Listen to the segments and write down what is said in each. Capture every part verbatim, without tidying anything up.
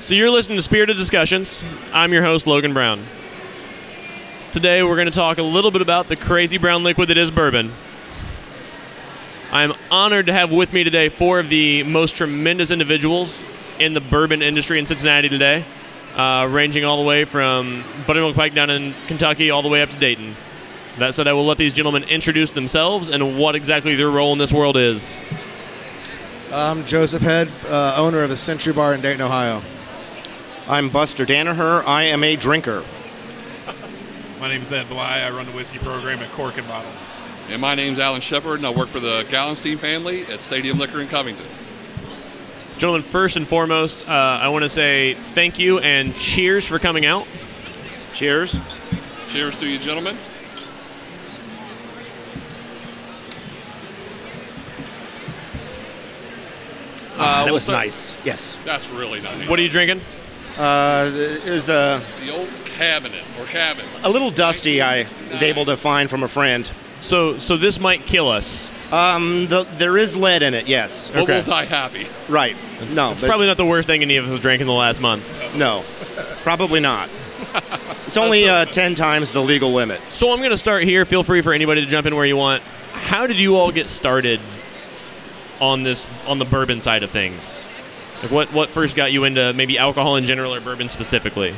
So you're listening to Spirit of Discussions. I'm your host, Logan Brown. Today we're going to talk a little bit about the crazy brown liquid that is bourbon. I'm honored to have with me today four of the most tremendous individuals in the bourbon industry in Cincinnati today, uh, ranging all the way from Buttermilk Pike down in Kentucky all the way up to Dayton. That said, I will let these gentlemen introduce themselves and what exactly their role in this world is. I'm Joseph Head, uh, owner of the Century Bar in Dayton, Ohio. I'm Buster Danaher. I am a drinker. My name is Ed Bly. I run the whiskey program at Cork and Bottle. And my name's Alan Shepard, and I work for the Gallenstein family at Stadium Liquor in Covington. Gentlemen, first and foremost, uh, I want to say thank you and cheers for coming out. Cheers. Cheers to you, gentlemen. Uh, that was that? Nice. Yes. That's really nice. What are you drinking? Uh, it was a... The old cabinet or cabin. A little dusty I was able to find from a friend. So so this might kill us. Um, the, There is lead in it, yes. But okay. We'll die happy. Right. It's, no, it's probably not the worst thing any of us drank in the last month. No. Probably not. It's only uh, ten times the legal limit. So I'm going to start here. Feel free for anybody to jump in where you want. How did you all get started on this, on the bourbon side of things? Like what, what first got you into maybe alcohol in general or bourbon specifically?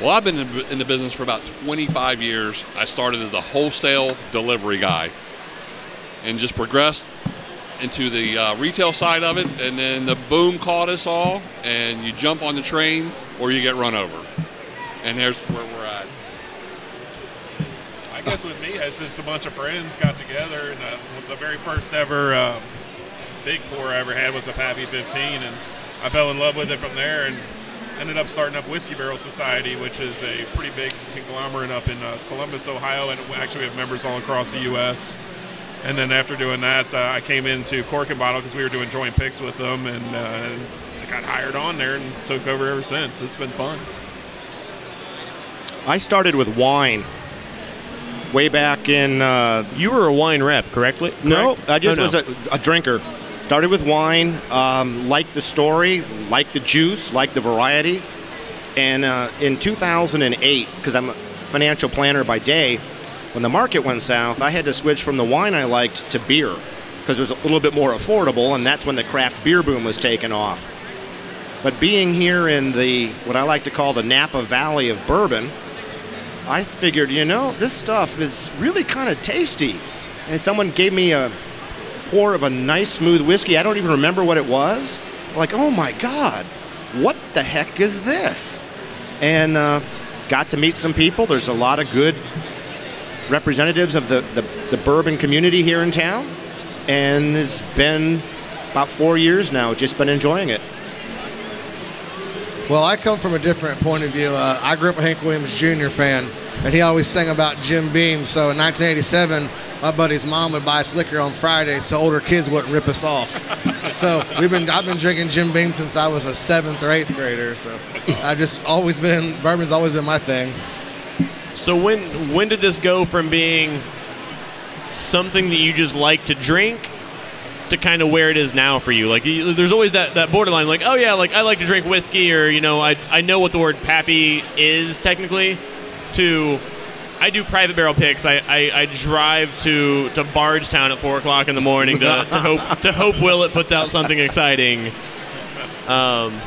Well, I've been in the business for about twenty-five years. I started as a wholesale delivery guy and just progressed into the uh, retail side of it, and then the boom caught us all, and you jump on the train or you get run over. And there's where we're at. I guess with me, it's just a bunch of friends got together, and uh, the very first ever uh, big pour I ever had was a Pappy fifteen, and I fell in love with it from there and ended up starting up Whiskey Barrel Society, which is a pretty big conglomerate up in uh, Columbus, Ohio, and actually we have members all across the U S And then after doing that, uh, I came into Cork and Bottle because we were doing joint picks with them, and uh, and I got hired on there and took over ever since. It's been fun. I started with wine way back in... Uh, you were a wine rep, correctly? No, Correct? I just oh, no. was a, a drinker. Started with wine, um, liked the story, liked the juice, liked the variety. And uh, in two thousand eight, because I'm a financial planner by day, when the market went south, I had to switch from the wine I liked to beer because it was a little bit more affordable, and that's when the craft beer boom was taken off. But being here in the, what I like to call the Napa Valley of Bourbon, I figured, you know, this stuff is really kind of tasty. And someone gave me a pour of a nice smooth whiskey. I don't even remember what it was. Like, oh my God, what the heck is this? And uh, got to meet some people. There's a lot of good representatives of the, the, the bourbon community here in town. And it's been about four years now, just been enjoying it. Well, I come from a different point of view. Uh, I grew up a Hank Williams Junior fan, and he always sang about Jim Beam. So in nineteen eighty-seven, my buddy's mom would buy us liquor on Friday so older kids wouldn't rip us off. So we've been I've been drinking Jim Beam since I was a seventh or eighth grader. So I've just always been, bourbon's always been my thing. So when when did this go from being something that you just like to drink to kind of where it is now for you? Like, you, there's always that, that borderline, like, oh yeah, like I like to drink whiskey, or, you know, I I know what the word Pappy is technically, to I do private barrel picks. I, I, I drive to, to Bardstown at four o'clock in the morning to, to hope to hope Willett puts out something exciting. Um,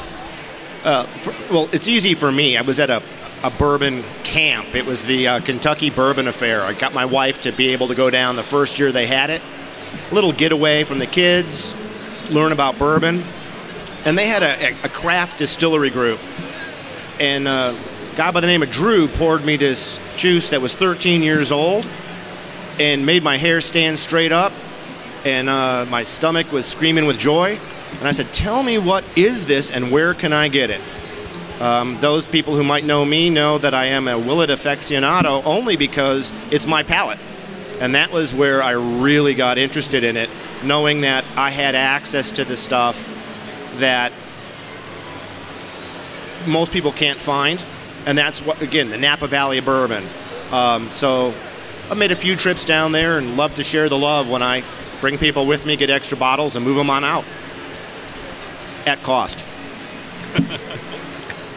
uh, for, well, it's easy for me. I was at a, a bourbon camp. It was the uh, Kentucky Bourbon Affair. I got my wife to be able to go down the first year they had it. Little getaway from the kids, learn about bourbon. And they had a, a craft distillery group. And uh, a guy by the name of Drew poured me this juice that was thirteen years old and made my hair stand straight up. And uh, my stomach was screaming with joy. And I said, tell me, what is this and where can I get it? Um, those people who might know me know that I am a Willett aficionado only because it's my palate. And that was where I really got interested in it, knowing that I had access to the stuff that most people can't find. And that's, what again, the Napa Valley of Bourbon. Um, so I made a few trips down there and love to share the love when I bring people with me, get extra bottles, and move them on out at cost.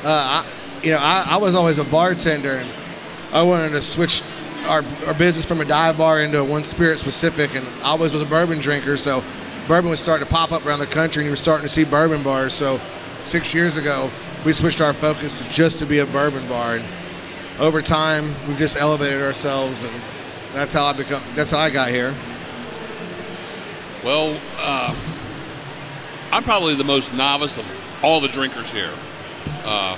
uh, I, you know, I, I was always a bartender, and I wanted to switch our, our business from a dive bar into one spirit specific, and I always was a bourbon drinker, so bourbon was starting to pop up around the country, and you were starting to see bourbon bars. So six years ago, we switched our focus to just to be a bourbon bar, and over time, we've just elevated ourselves, and that's how I become. That's how I got here. Well, uh, I'm probably the most novice of all the drinkers here. Uh,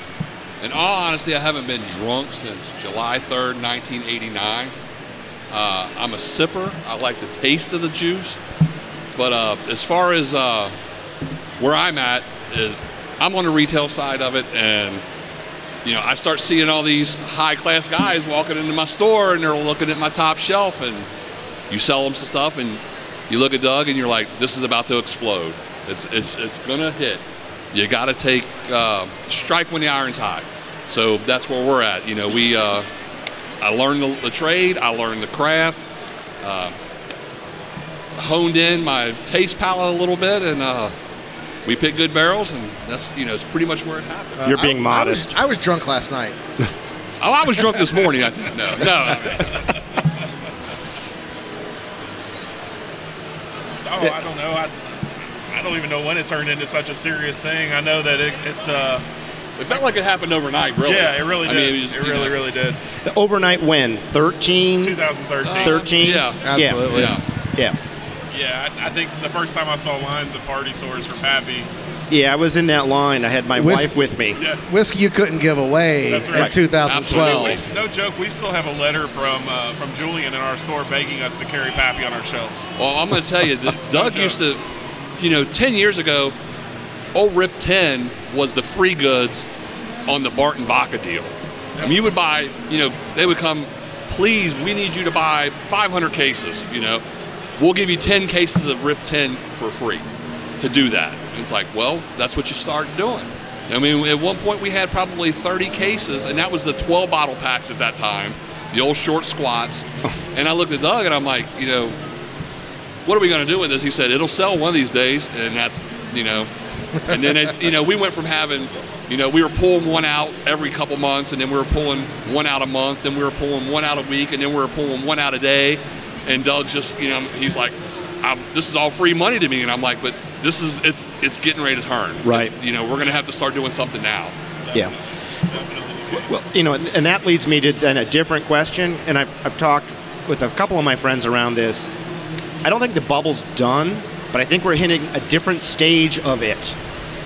in all honesty, I haven't been drunk since July third, nineteen eighty-nine. Uh, I'm a sipper. I like the taste of the juice. But uh, as far as uh, where I'm at is I'm on the retail side of it, and you know, I start seeing all these high-class guys walking into my store, and they're looking at my top shelf, and you sell them some stuff, and you look at Doug, and you're like, this is about to explode. It's it's it's gonna hit. You gotta take uh, strike when the iron's hot. So that's where we're at. You know, we uh, I learned the, the trade, I learned the craft. Uh, honed in my taste palette a little bit, and uh, we picked good barrels, and that's, you know, it's pretty much where it happened. Uh, You're being I, modest. I was, I was drunk last night. Oh, I was drunk this morning, I think. No, no. I mean. Oh, I don't know. I, I don't even know when it turned into such a serious thing. I know that it, it's... Uh, it felt like it happened overnight, really. Yeah, it really did. I mean, it, was, it really, know. really did. The overnight win, thirteen? twenty thirteen. Uh, thirteen? Yeah, absolutely. Yeah. yeah. yeah. Yeah, I think the first time I saw lines at Party Source for Pappy. Yeah, I was in that line. I had my Whis- wife with me. Yeah. Whiskey you couldn't give away That's right. in twenty twelve. Absolutely. No joke, we still have a letter from uh, from Julian in our store begging us to carry Pappy on our shelves. Well, I'm going to tell you, that Doug no used to, you know, ten years ago, old Rip ten was the free goods on the Barton Vodka deal. I mean, you would buy, you know, they would come, please, we need you to buy five hundred cases, you know. We'll give you ten cases of Rip ten for free to do that. And it's like, well, that's what you start doing. I mean, at one point we had probably thirty cases, and that was the twelve bottle packs at that time, the old short squats. And I looked at Doug and I'm like, you know, what are we going to do with this? He said, it'll sell one of these days. And that's, you know, and then it's, you know, we went from having, you know, we were pulling one out every couple months, and then we were pulling one out a month, then we were pulling one out a week, and then we were pulling one out a day. And Doug just, you know, he's like, I've, this is all free money to me. And I'm like, but this is, it's it's getting ready to turn. Right. It's, you know, we're going to have to start doing something now. Yeah. Well, you know, and that leads me to then a different question. And I've I've talked with a couple of my friends around this. I don't think the bubble's done, but I think we're hitting a different stage of it.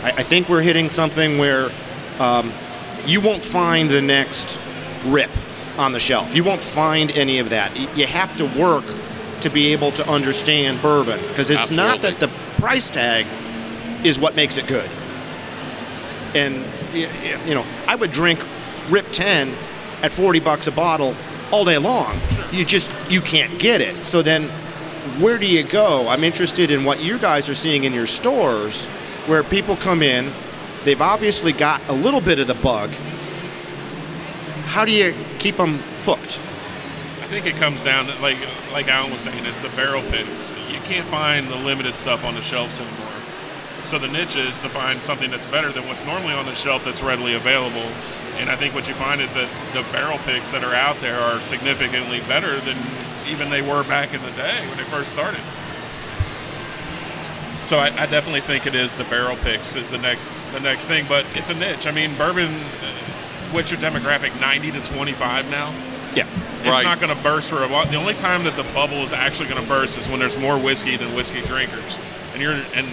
I, I think we're hitting something where um, you won't find the next Rip on the shelf. You won't find any of that. You have to work to be able to understand bourbon, because it's Absolutely. Not that the price tag is what makes it good. And you know, I would drink Rip ten at forty bucks a bottle all day long. Sure. You just you can't get it. So then where do you go? I'm interested in what you guys are seeing in your stores, where people come in, they've obviously got a little bit of the bug. How do you keep them hooked? I think it comes down to, like like Alan was saying, it's the barrel picks. You can't find the limited stuff on the shelves anymore. So the niche is to find something that's better than what's normally on the shelf that's readily available. And I think what you find is that the barrel picks that are out there are significantly better than even they were back in the day when they first started. So I, I definitely think it is the barrel picks is the next the next thing, but it's a niche. I mean, bourbon... What's your demographic? ninety to twenty-five now? Yeah. It's right. not going to burst for a while. The only time that the bubble is actually going to burst is when there's more whiskey than whiskey drinkers. And you're and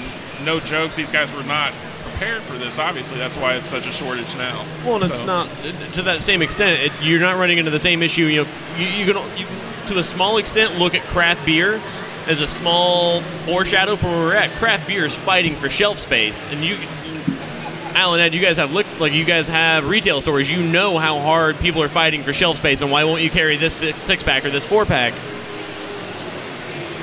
no joke, these guys were not prepared for this, obviously. That's why it's such a shortage now. Well, and so. It's not, to that same extent, it, you're not running into the same issue. You know, you, you can, you, to a small extent, look at craft beer as a small foreshadow for where we're at. Craft beer is fighting for shelf space, and you... Alan, Ed, you guys have looked like you guys have retail stores. You know how hard people are fighting for shelf space, and why won't you carry this six pack or this four pack?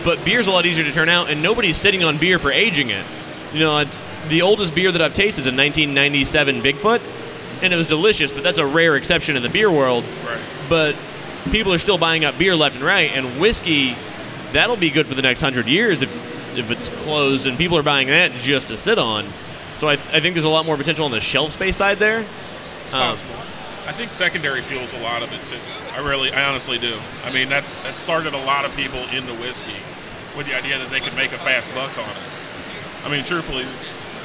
But beer's a lot easier to turn out, and nobody's sitting on beer for aging it. You know, it's, the oldest beer that I've tasted is a nineteen ninety-seven Bigfoot, and it was delicious, but that's a rare exception in the beer world. Right. But people are still buying up beer left and right, and whiskey, that'll be good for the next hundred years if if it's closed, and people are buying that just to sit on. So I, th- I think there's a lot more potential on the shelf space side there. It's um, possible. I think secondary fuels a lot of it too. I really, I honestly do. I mean, that's that started a lot of people into whiskey with the idea that they could make a fast buck on it. I mean, truthfully,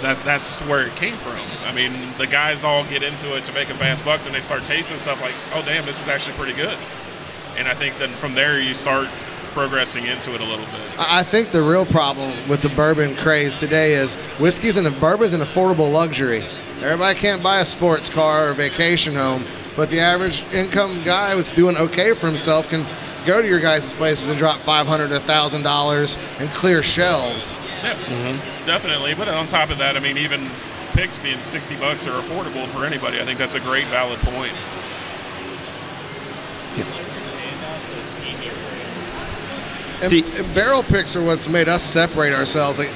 that that's where it came from. I mean, the guys all get into it to make a fast buck, then they start tasting stuff like, oh damn, this is actually pretty good. And I think then from there you start progressing into it a little bit. I think the real problem with the bourbon craze today is whiskey's and bourbon's an affordable luxury. Everybody can't buy a sports car or vacation home, but the average income guy who's doing okay for himself can go to your guys' places and drop five hundred dollars to one thousand dollars and clear shelves. Yeah, mm-hmm. Definitely. But on top of that, I mean, even picks being sixty bucks are affordable for anybody. I think that's a great, valid point. And, and barrel picks are what's made us separate ourselves. Like,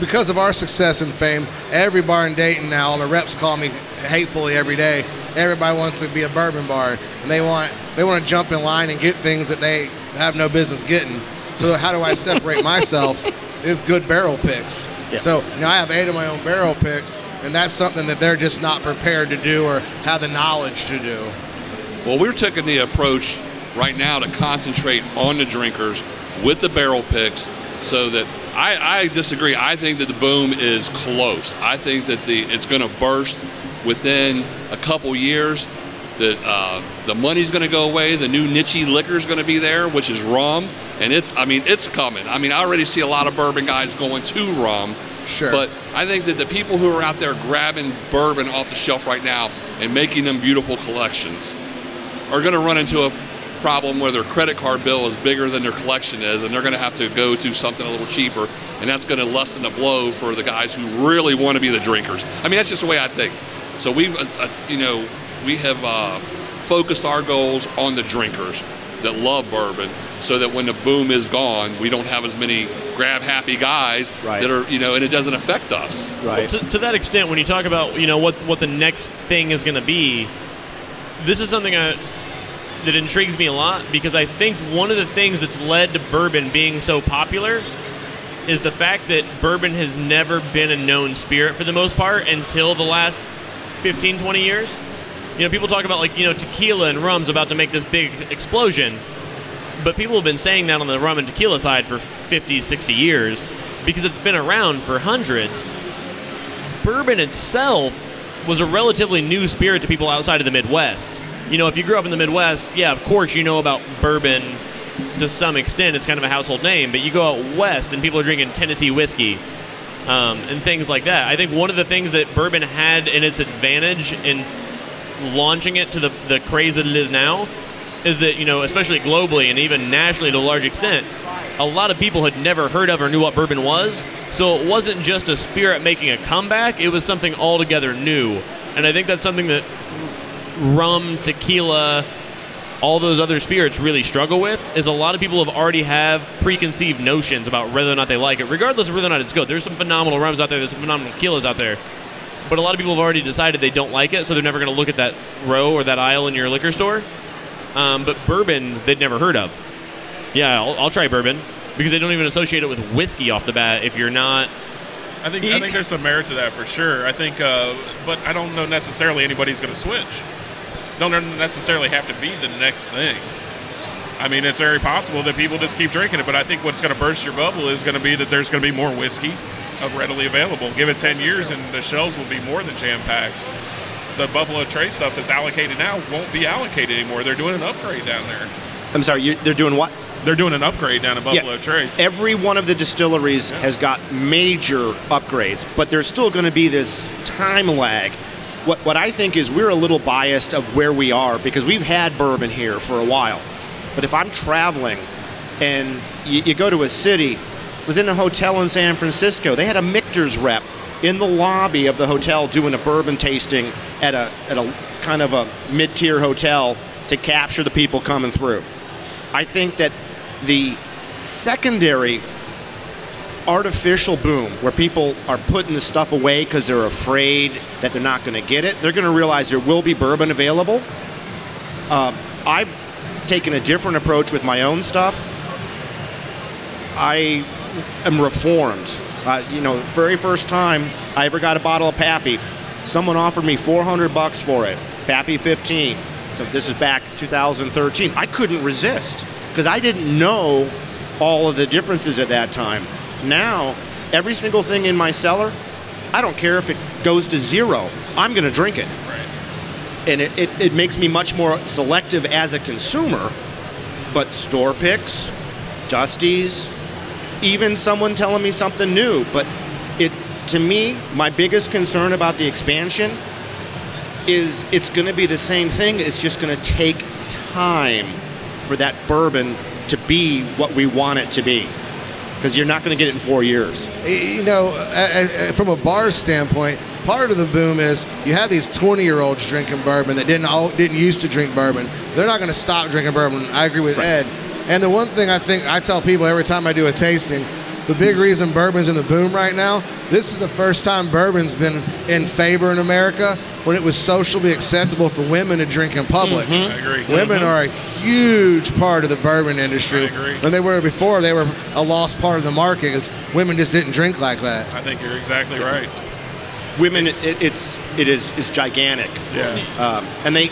because of our success and fame, every bar in Dayton now, all the reps call me hatefully every day. Everybody wants to be a bourbon bar, and they want they want to jump in line and get things that they have no business getting. So how do I separate myself? It's good barrel picks. Yeah. So you know, I have eight of my own barrel picks, and that's something that they're just not prepared to do or have the knowledge to do. Well, we're taking the approach right now to concentrate on the drinkers with the barrel picks, so that I, I disagree. I think that the boom is close. I think that the it's going to burst within a couple years. The uh, the money's going to go away. The new niche liquor is going to be there, which is rum, and it's I mean it's coming. I mean I already see a lot of bourbon guys going to rum. Sure. But I think that the people who are out there grabbing bourbon off the shelf right now and making them beautiful collections are going to run into a problem where their credit card bill is bigger than their collection is, and they're going to have to go to something a little cheaper, and that's going to lessen the blow for the guys who really want to be the drinkers. I mean, that's just the way I think. So we've, uh, uh, you know, we have uh, focused our goals on the drinkers that love bourbon, so that when the boom is gone, we don't have as many grab-happy guys right. that are, you know, and it doesn't affect us. Right. Well, to, to that extent, when you talk about, you know, what what the next thing is going to be, this is something I. that intrigues me a lot, because I think one of the things that's led to bourbon being so popular is the fact that bourbon has never been a known spirit for the most part until the last fifteen, twenty years. You know, people talk about, like, you know, tequila and rum's about to make this big explosion, but people have been saying that on the rum and tequila side for fifty, sixty years because it's been around for hundreds. Bourbon itself was a relatively new spirit to people outside of the Midwest. You know, if you grew up in the Midwest, yeah, of course you know about bourbon to some extent. It's kind of a household name. But you go out west and people are drinking Tennessee whiskey um, and things like that. I think one of the things that bourbon had in its advantage in launching it to the, the craze that it is now is that, you know, especially globally and even nationally to a large extent, a lot of people had never heard of or knew what bourbon was. So it wasn't just a spirit making a comeback. It was something altogether new. And I think that's something that rum, tequila, all those other spirits really struggle with, is a lot of people have already have preconceived notions about whether or not they like it, regardless of whether or not it's good. There's some phenomenal rums out there, there's some phenomenal tequilas out there, but a lot of people have already decided they don't like it, so they're never going to look at that row or that aisle in your liquor store. Um, but bourbon, they'd never heard of. Yeah, I'll, I'll try bourbon, because they don't even associate it with whiskey off the bat if you're not... I think, I think there's some merit to that for sure. I think, uh, but I don't know necessarily anybody's going to switch. Don't necessarily have to be the next thing. I mean, it's very possible that people just keep drinking it, but I think what's going to burst your bubble is going to be that there's going to be more whiskey readily available. Give it ten years and the shelves will be more than jam-packed. The Buffalo Trace stuff that's allocated now won't be allocated anymore. They're doing an upgrade down there. I'm sorry, you, they're doing what? They're doing an upgrade down at Buffalo yeah. Trace. Every one of the distilleries yeah. has got major upgrades, but there's still going to be this time lag. What what I think is we're a little biased of where we are, because we've had bourbon here for a while. But if I'm traveling and you, you go to a city, I was in a hotel in San Francisco, they had a Michter's rep in the lobby of the hotel doing a bourbon tasting at a at a kind of a mid-tier hotel to capture the people coming through. I think that the secondary artificial boom, where people are putting the stuff away because they're afraid that they're not going to get it, they're going to realize there will be bourbon available. Uh, I've taken a different approach with my own stuff. I am reformed. Uh, you know, very first time I ever got a bottle of Pappy, Someone offered me four hundred bucks for it. Pappy fifteen. So this is back two thousand thirteen. I couldn't resist because I didn't know all of the differences at that time. Now, every single thing in my cellar, I don't care if it goes to zero. I'm going to drink it. Right. And it, it, it makes me much more selective as a consumer. But store picks, dusties, even someone telling me something new. But it, to me, my biggest concern about the expansion is it's going to be the same thing. It's just going to take time for that bourbon to be what we want it to be, because you're not going to get it in four years. You know, from a bar standpoint, part of the boom is you have these twenty-year-olds drinking bourbon that didn't all, didn't used to drink bourbon. They're not going to stop drinking bourbon. I agree with right. Ed. And the one thing I think I tell people every time I do a tasting, the big reason bourbon's in the boom right now, this is the first time bourbon's been in favor in America when it was socially acceptable for women to drink in public. Mm-hmm. I agree. Women mm-hmm. are a huge part of the bourbon industry. I agree. When they were before, they were a lost part of the market because women just didn't drink like that. I think you're exactly right. Women, it's it, it's, it is, it's gigantic. Yeah. Um, and they,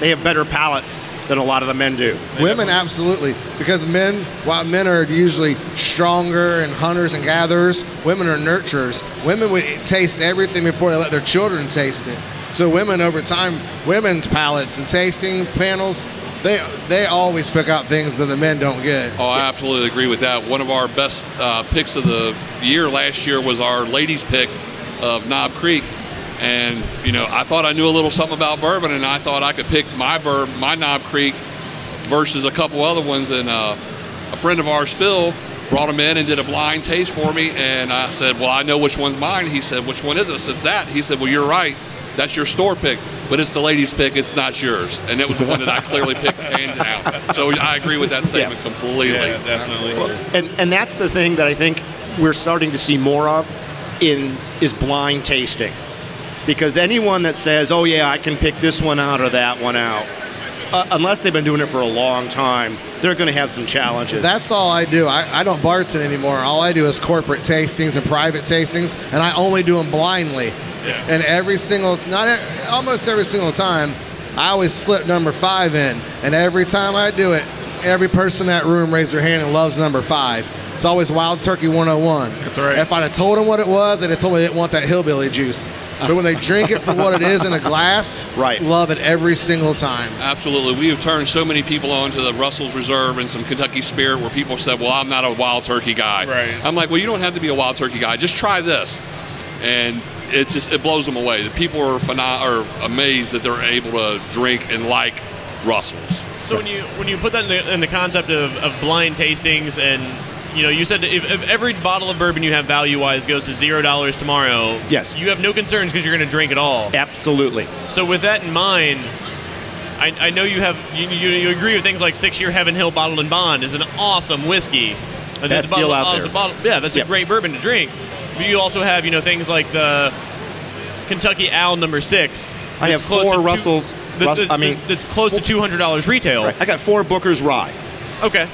they have better palates than a lot of the men do. They Women, absolutely. Because men, while men are usually stronger and hunters and gatherers, women are nurturers. Women would taste everything before they let their children taste it. So women, over time, women's palates and tasting panels, they they always pick out things that the men don't get. Oh, I absolutely agree with that. One of our best uh, picks of the year last year was our ladies' pick of Knob Creek. And, you know, I thought I knew a little something about bourbon, and I thought I could pick my bourbon, my Knob Creek versus a couple other ones. And uh, a friend of ours, Phil, brought him in and did a blind taste for me. And I said, well, I know which one's mine. He said, which one is it? I said, it's that. He said, well, you're right. That's your store pick, but it's the ladies' pick. It's not yours. And that was the one that I clearly picked hands down. So I agree with that statement yeah. completely. Yeah, definitely. Well, and, and that's the thing that I think we're starting to see more of in is blind tasting. Because anyone that says, oh, yeah, I can pick this one out or that one out, uh, unless they've been doing it for a long time, they're going to have some challenges. That's all I do. I, I don't bartend anymore. All I do is corporate tastings and private tastings, and I only do them blindly. Yeah. And every single, not almost every single time, I always slip number five in. And every time I do it, every person in that room raised their hand and loves number five. It's always Wild Turkey one oh one. That's right. If I'd have told them what it was, they'd have told me they didn't want that hillbilly juice. But when they drink it for what it is in a glass, right. love it every single time. Absolutely. We have turned so many people on to the Russell's Reserve and some Kentucky Spirit where people said, well, I'm not a Wild Turkey guy. Right. I'm like, well, you don't have to be a Wild Turkey guy. Just try this. And it just it blows them away. The people are, pheno- are amazed that they're able to drink and like Russell's. So when you when you put that in the, in the concept of, of blind tastings and you know, you said if, if every bottle of bourbon you have value-wise goes to zero dollars tomorrow, yes. you have no concerns because you're going to drink it all. Absolutely. So with that in mind, I, I know you have you, you, you agree with things like six-year Heaven Hill Bottled and Bond is an awesome whiskey. That's still out there. A bottle, yeah, that's yep. a great bourbon to drink. But you also have, you know, things like the Kentucky Owl number six. I have four Russells. That's, Rus- I mean, that's close four, to two hundred dollars retail. Right. I got four Booker's Rye. Okay.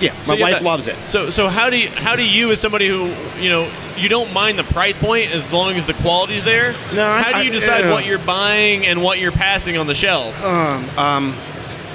Yeah, my so, yeah, wife that, loves it. So, so how do you, how do you as somebody who you know you don't mind the price point as long as the quality's there? No, how I, do you decide I, uh, what you're buying and what you're passing on the shelf? Um, um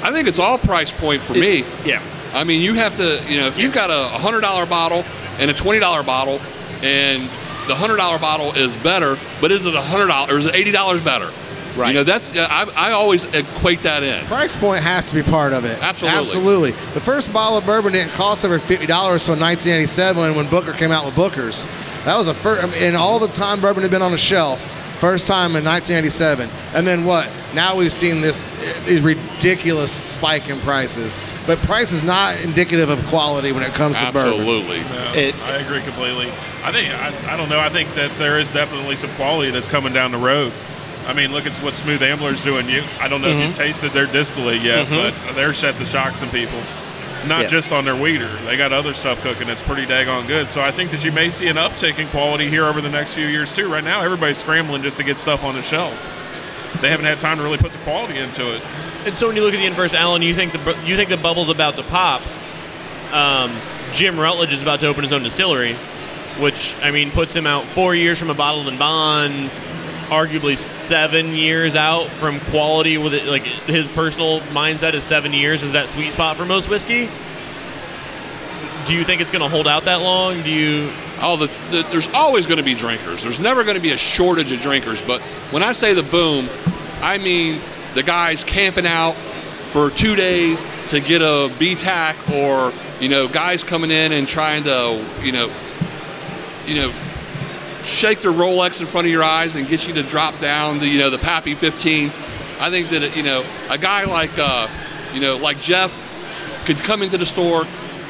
I think it's all price point for it, me. Yeah, I mean you have to you know if yeah. you've got a hundred dollar bottle and a twenty dollar bottle, and the hundred dollar bottle is better, but is it a hundred dollars or is it eighty dollars better? Right. You know, that's I, I always equate that in. Price point has to be part of it. Absolutely. Absolutely. The first bottle of bourbon didn't cost over fifty dollars until nineteen eighty-seven when Booker came out with Booker's. That was a first, and all the time bourbon had been on the shelf, first time in nineteen eighty-seven. And then what? Now we've seen this, these ridiculous spike in prices. But price is not indicative of quality when it comes to Absolutely. Bourbon. Absolutely. No, I agree completely. I think, I, I don't know, I think that there is definitely some quality that's coming down the road. I mean, look at what Smooth Ambler's doing. You, I don't know mm-hmm. if you've tasted their distillate yet, mm-hmm. but they're set to shock some people. Not yeah. just on their weeder. They got other stuff cooking that's pretty daggone good. So I think that you may see an uptick in quality here over the next few years, too. Right now, everybody's scrambling just to get stuff on the shelf. They haven't had time to really put the quality into it. And so when you look at the inverse, Alan, you think the you think the bubble's about to pop. Um, Jim Rutledge is about to open his own distillery, which, I mean, puts him out four years from a bottled and bond. arguably seven years out from quality. With it, like his personal mindset is seven years is that sweet spot for most whiskey. Do you think it's going to hold out that long? Do you? Oh, the, the, there's always going to be drinkers. There's never going to be a shortage of drinkers. But when I say the boom, I mean the guys camping out for two days to get a B TAC, or you know, guys coming in and trying to you know, you know, shake their Rolex in front of your eyes and get you to drop down the you know the Pappy fifteen. I think that you know a guy like uh, you know like Jeff could come into the store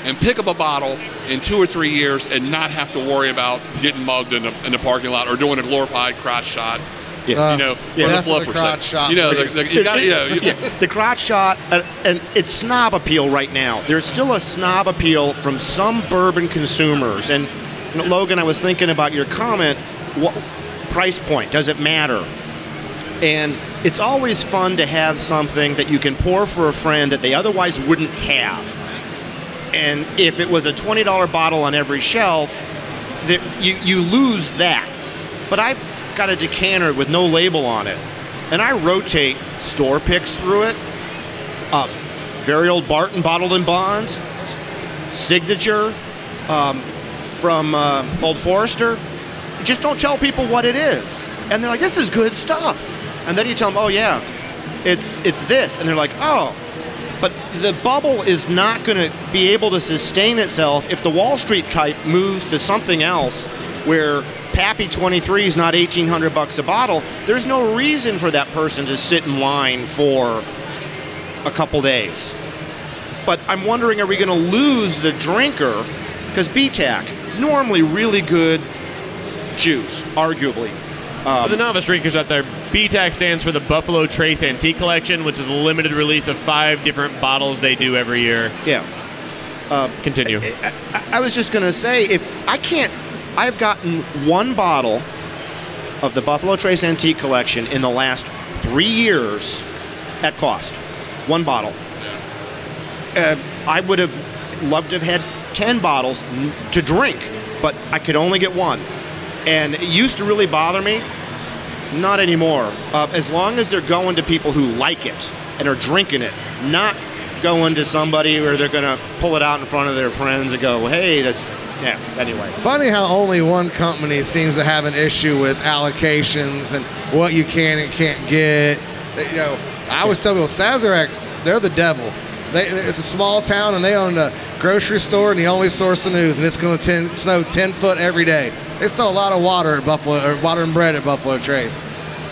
and pick up a bottle in two or three years and not have to worry about getting mugged in the, in the parking lot or doing a glorified crotch shot. Yeah. Uh, you know, yeah, the flip the crotch shot. You know, the, the, you gotta, you know, you, yeah, the crotch shot, uh, and it's snob appeal right now. There's still a snob appeal from some bourbon consumers. And Logan, I was thinking about your comment. What price point does it matter? And it's always fun to have something that you can pour for a friend that they otherwise wouldn't have. And if it was a twenty dollar bottle on every shelf, there, you, you lose that. But I've got a decanter with no label on it, and I rotate store picks through it. Uh, very old Barton Bottled and Bonds, Signature um, from uh, Old Forester. Just don't tell people what it is. And they're like, this is good stuff. And then you tell them, oh yeah, it's it's this. And they're like, oh. But the bubble is not going to be able to sustain itself if the Wall Street type moves to something else where Pappy twenty-three is not eighteen hundred bucks a bottle. There's no reason for that person to sit in line for a couple days. But I'm wondering, are we going to lose the drinker? Because B TAC, normally really good juice, arguably. Um, for the novice drinkers out there, B TAC stands for the Buffalo Trace Antique Collection, which is a limited release of five different bottles they do every year. Yeah. Uh, Continue. I, I, I was just going to say, if I can't, I've gotten one bottle of the Buffalo Trace Antique Collection in the last three years at cost. One bottle. Uh, I would have loved to have had ten bottles to drink, but I could only get one. And it used to really bother me. Not anymore. Uh, as long as they're going to people who like it and are drinking it, not going to somebody where they're going to pull it out in front of their friends and go, hey, that's, yeah, anyway. Funny how only one company seems to have an issue with allocations and what you can and can't get. You know, I always tell people, Sazerac, they're the devil. They, it's a small town, and they own a grocery store and the only source of news, and it's going to snow ten foot every day. They sell a lot of water at Buffalo, or water and bread at Buffalo Trace.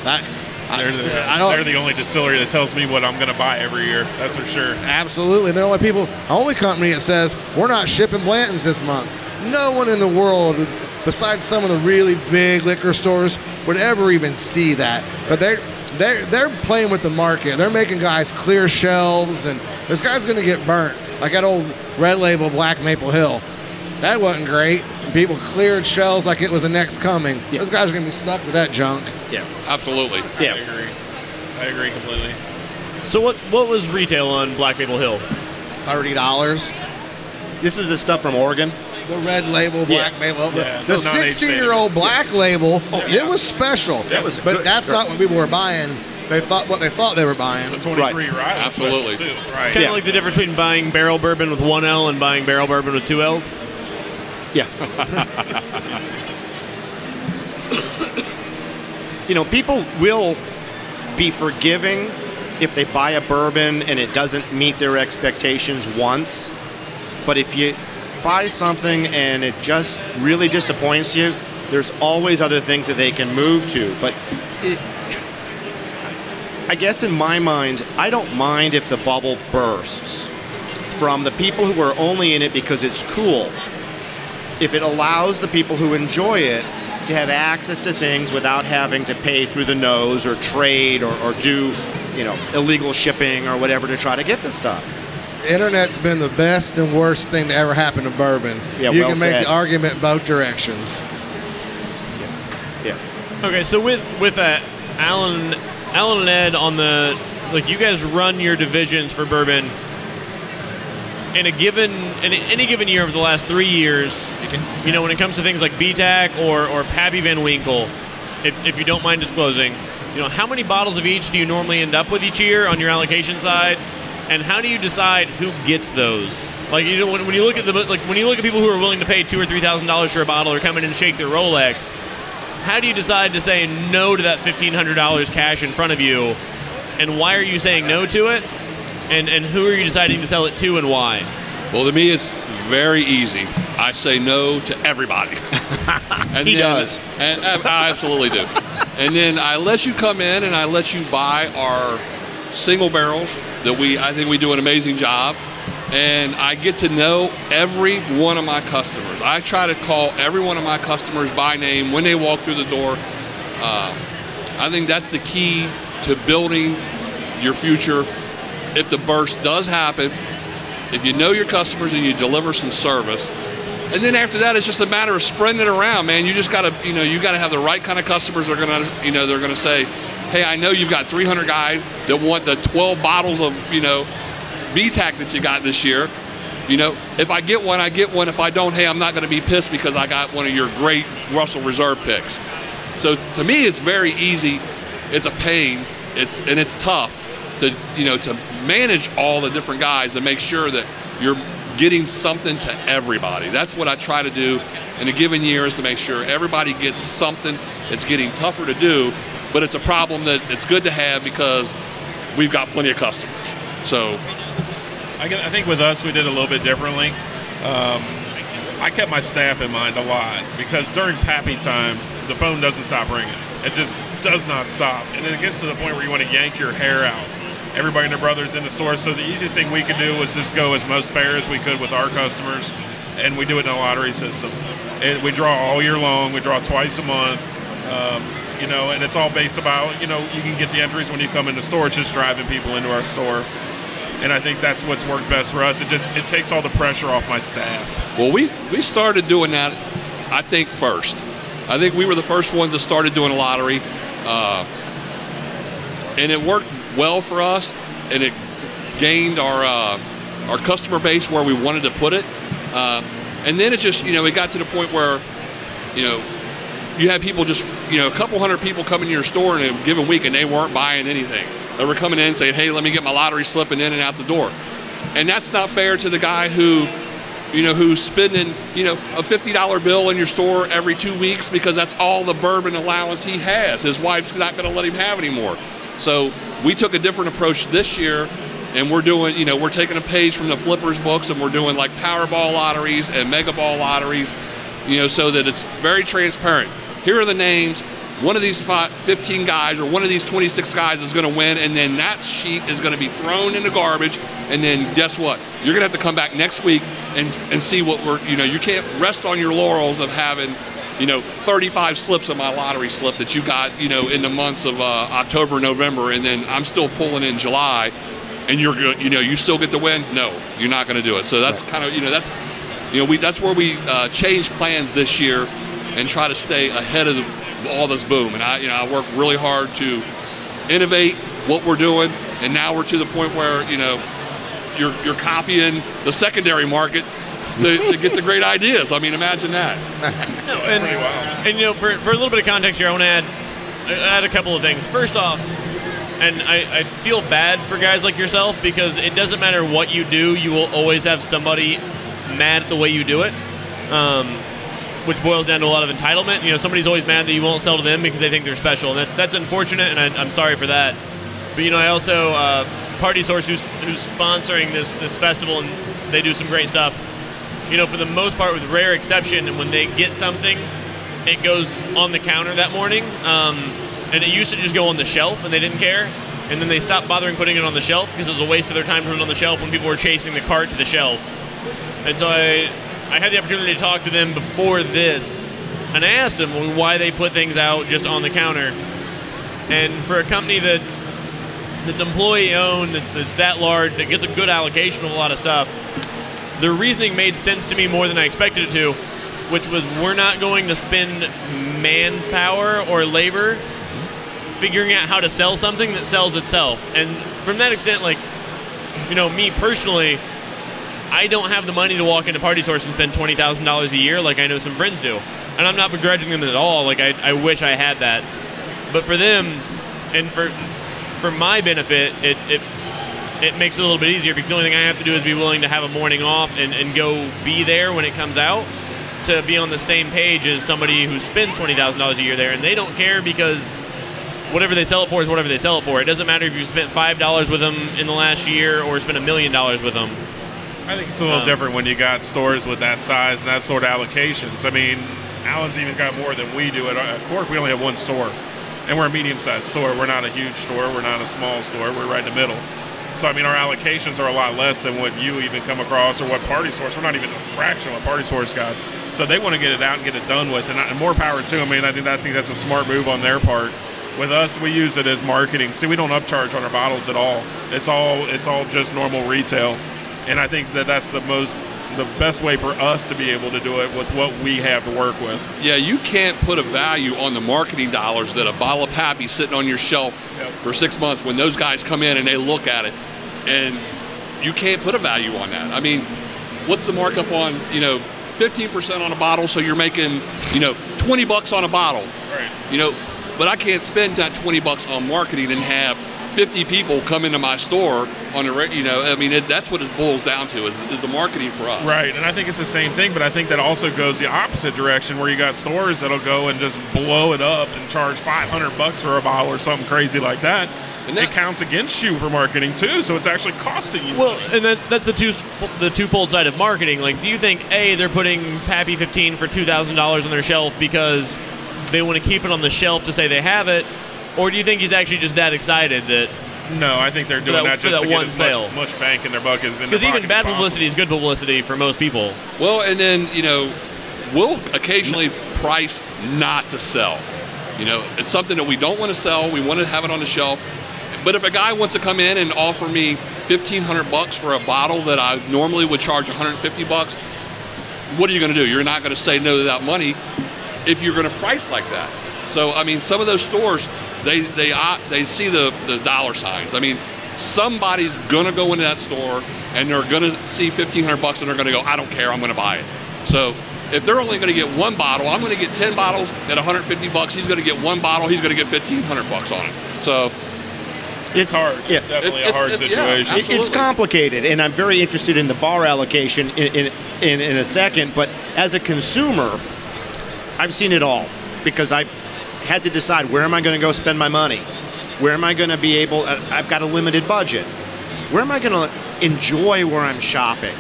I, I, they're, the, I don't, they're the only distillery that tells me what I'm going to buy every year. That's for sure. Absolutely. They're the only people, only company that says we're not shipping Blanton's this month. No one in the world, besides some of the really big liquor stores, would ever even see that. But they're they're they're playing with the market. They're making guys clear shelves, and this guy's going to get burnt. Like that old Red Label Black Maple Hill. That wasn't great. People cleared shelves like it was the next coming. Yeah. Those guys are going to be stuck with that junk. Yeah, absolutely. Yeah. I agree. I agree completely. So what, what was retail on Black Maple Hill? thirty dollars. This is the stuff from Oregon? The Red Label Black yeah. Maple. Yeah. The sixteen-year-old Black yeah. Label, oh, yeah. it was special. That was but good. That's not what people were buying. They thought what they thought they were buying. The twenty-three, right? right Absolutely. Right. Kind of yeah. like the difference between buying barrel bourbon with one L and buying barrel bourbon with two L's. Yeah. You know, people will be forgiving if they buy a bourbon and it doesn't meet their expectations once. But if you buy something and it just really disappoints you, there's always other things that they can move to. But it, I guess in my mind, I don't mind if the bubble bursts from the people who are only in it because it's cool, if it allows the people who enjoy it to have access to things without having to pay through the nose or trade or, or do, you know, illegal shipping or whatever to try to get this stuff. The internet's been the best and worst thing to ever happen to bourbon. Yeah, you well can make said. the argument both directions. Yeah. yeah. Okay, so with with that, Alan, Alan and Ed on the, like, you guys run your divisions for bourbon. In a given, in any given year over the last three years, you know, when it comes to things like B TAC or or Pappy Van Winkle, if, if you don't mind disclosing, you know, how many bottles of each do you normally end up with each year on your allocation side? And how do you decide who gets those? Like, you know, when, when you look at the like when you look at people who are willing to pay two or three thousand dollars for a bottle or come in and shake their Rolex, how do you decide to say no to that fifteen hundred dollars cash in front of you? And why are you saying no to it? And and who are you deciding to sell it to, and why? Well, to me, it's very easy. I say no to everybody. And he then, does. And I absolutely do. And then I let you come in and I let you buy our single barrels that we, I think we do an amazing job. And I get to know every one of my customers. I try to call every one of my customers by name when they walk through the door. Uh, I think that's the key to building your future. If the burst does happen, if you know your customers and you deliver some service, and then after that, it's just a matter of spreading it around, man. You just gotta, you know, you gotta have the right kind of customers. Are gonna, you know, they're gonna say, "Hey, I know you've got three hundred guys that want the twelve bottles of, you know, B TAC that you got this year. You know, if I get one, I get one. If I don't, hey, I'm not gonna be pissed because I got one of your great Russell Reserve picks." So to me, it's very easy. It's a pain. It's and it's tough to, you know, to manage all the different guys to make sure that you're getting something to everybody. That's what I try to do in a given year, is to make sure everybody gets something. It's getting tougher to do, but it's a problem that it's good to have because we've got plenty of customers. So I think with us, we did a little bit differently. Um, I kept my staff in mind a lot because during Pappy time, the phone doesn't stop ringing. It just does not stop. And then it gets to the point where you want to yank your hair out. Everybody and their brothers in the store. So the easiest thing we could do was just go as most fair as we could with our customers, and we do it in a lottery system. It, we draw all year long. We draw twice a month, um, you know, and it's all based about, you know, you can get the entries when you come in the store. It's just driving people into our store, and I think that's what's worked best for us. It just it takes all the pressure off my staff. Well, we, we started doing that, I think, first. I think we were the first ones that started doing a lottery, uh, and it worked well for us, and it gained our uh, our customer base where we wanted to put it. Uh, and then it just, you know, it got to the point where, you know, you had people just, you know, a couple hundred people come into your store in a given week and they weren't buying anything. They were coming in saying, "Hey, let me get my lottery slip," and in and out the door. And that's not fair to the guy who, you know, who's spending, you know, a fifty dollar bill in your store every two weeks because that's all the bourbon allowance he has. His wife's not going to let him have anymore. So we took a different approach this year, and we're doing, you know, we're taking a page from the Flippers books, and we're doing like Powerball lotteries and Mega Ball lotteries, you know, so that it's very transparent. Here are the names. One of these five, fifteen guys or one of these twenty-six guys is going to win, and then that sheet is going to be thrown in the garbage, and then guess what? You're going to have to come back next week and, and see what we're, you know, you can't rest on your laurels of having, you know, thirty-five slips of my lottery slip that you got, you know, in the months of uh, October, November, and then I'm still pulling in July, and you're good, you know, you still get to win? No, you're not going to do it. So that's kind of, you know, that's, you know, we that's where we uh, changed plans this year and try to stay ahead of the, all this boom. And I, you know, I work really hard to innovate what we're doing, and now we're to the point where, you know, you're you're copying the secondary market to, to get the great ideas. I mean, imagine that. No, and, wow. And, you know, for, for a little bit of context here, I want to add, add a couple of things. First off, and I, I feel bad for guys like yourself because it doesn't matter what you do, you will always have somebody mad at the way you do it, um, which boils down to a lot of entitlement. You know, somebody's always mad that you won't sell to them because they think they're special, and that's that's unfortunate, and I, I'm sorry for that. But, you know, I also, uh, Party Source, who's, who's sponsoring this, this festival, and they do some great stuff. You know, for the most part, with rare exception, and when they get something, it goes on the counter that morning. Um, and it used to just go on the shelf, and they didn't care. And then they stopped bothering putting it on the shelf because it was a waste of their time to put it on the shelf when people were chasing the cart to the shelf. And so I, I had the opportunity to talk to them before this, and I asked them why they put things out just on the counter. And for a company that's that's employee-owned, that's that's that large, that gets a good allocation of a lot of stuff, the reasoning made sense to me more than I expected it to, which was we're not going to spend manpower or labor figuring out how to sell something that sells itself. And from that extent, like, you know, me personally, I don't have the money to walk into Party Source and spend twenty thousand dollars a year like I know some friends do. and I'm not begrudging them at all. Like, I, I wish I had that. But for them, and for for my benefit, it, it it makes it a little bit easier, because the only thing I have to do is be willing to have a morning off and, and go be there when it comes out, to be on the same page as somebody who spends twenty thousand dollars a year there. And they don't care, because whatever they sell it for is whatever they sell it for. It doesn't matter if you spent five dollars with them in the last year or spent a million dollars with them. I think it's a little um, different when you got stores with that size and that sort of allocations. I mean, Allen's even got more than we do. At Cork, we only have one store, and we're a medium-sized store. We're not a huge store. We're not a small store. We're right in the middle. So, I mean, our allocations are a lot less than what you even come across, or what Party Source. We're not even a fraction of what Party Source got. So they want to get it out and get it done with, and, and more power to them. I mean, I think, that, I think that's a smart move on their part. With us, we use it as marketing. See, we don't upcharge on our bottles at all. It's all it's all just normal retail, and I think that that's the most the best way for us to be able to do it with what we have to work with. Yeah, you can't put a value on the marketing dollars that a bottle of Pappy sitting on your shelf yep. for six months when those guys come in and they look at it, and you can't put a value on that. I mean, what's the markup on, you know, fifteen percent on a bottle, so you're making, you know, twenty bucks on a bottle. Right. You know, but I can't spend that twenty bucks on marketing and have fifty people come into my store on the, you know, I mean, it, that's what it boils down to is, is the marketing for us. Right, and I think it's the same thing, but I think that also goes the opposite direction, where you got stores that'll go and just blow it up and charge five hundred bucks for a bottle or something crazy like that. And that, it counts against you for marketing too, so it's actually costing you. Well, money. And that's, that's the two the twofold side of marketing. Like, do you think A, they're putting Pappy fifteen for two thousand dollars on their shelf because they want to keep it on the shelf to say they have it? Or do you think he's actually just that excited that? No, I think they're doing that, that just that to get as much, much bank in their buck as in their pocket. Because even bad publicity is good publicity for most people. Well, and then, you know, we'll occasionally price not to sell. You know, it's something that we don't want to sell. We want to have it on the shelf. But if a guy wants to come in and offer me fifteen hundred bucks for a bottle that I normally would charge one hundred fifty bucks, what are you going to do? You're not going to say no to that money if you're going to price like that. So, I mean, some of those stores, They they uh, they see the, the dollar signs. I mean, somebody's gonna go into that store and they're gonna see fifteen hundred bucks and they're gonna go, I don't care, I'm gonna buy it. So if they're only gonna get one bottle, I'm gonna get ten bottles at one hundred fifty bucks. He's gonna get one bottle. He's gonna get fifteen hundred bucks on it. So it's, it's hard. Yeah. It's definitely it's, a hard it's, situation. Yeah, it's complicated, and I'm very interested in the bar allocation in in, in in a second. But as a consumer, I've seen it all because I. had to decide, where am I going to go spend my money? Where am I going to be able, I've got a limited budget. Where am I going to enjoy where I'm shopping?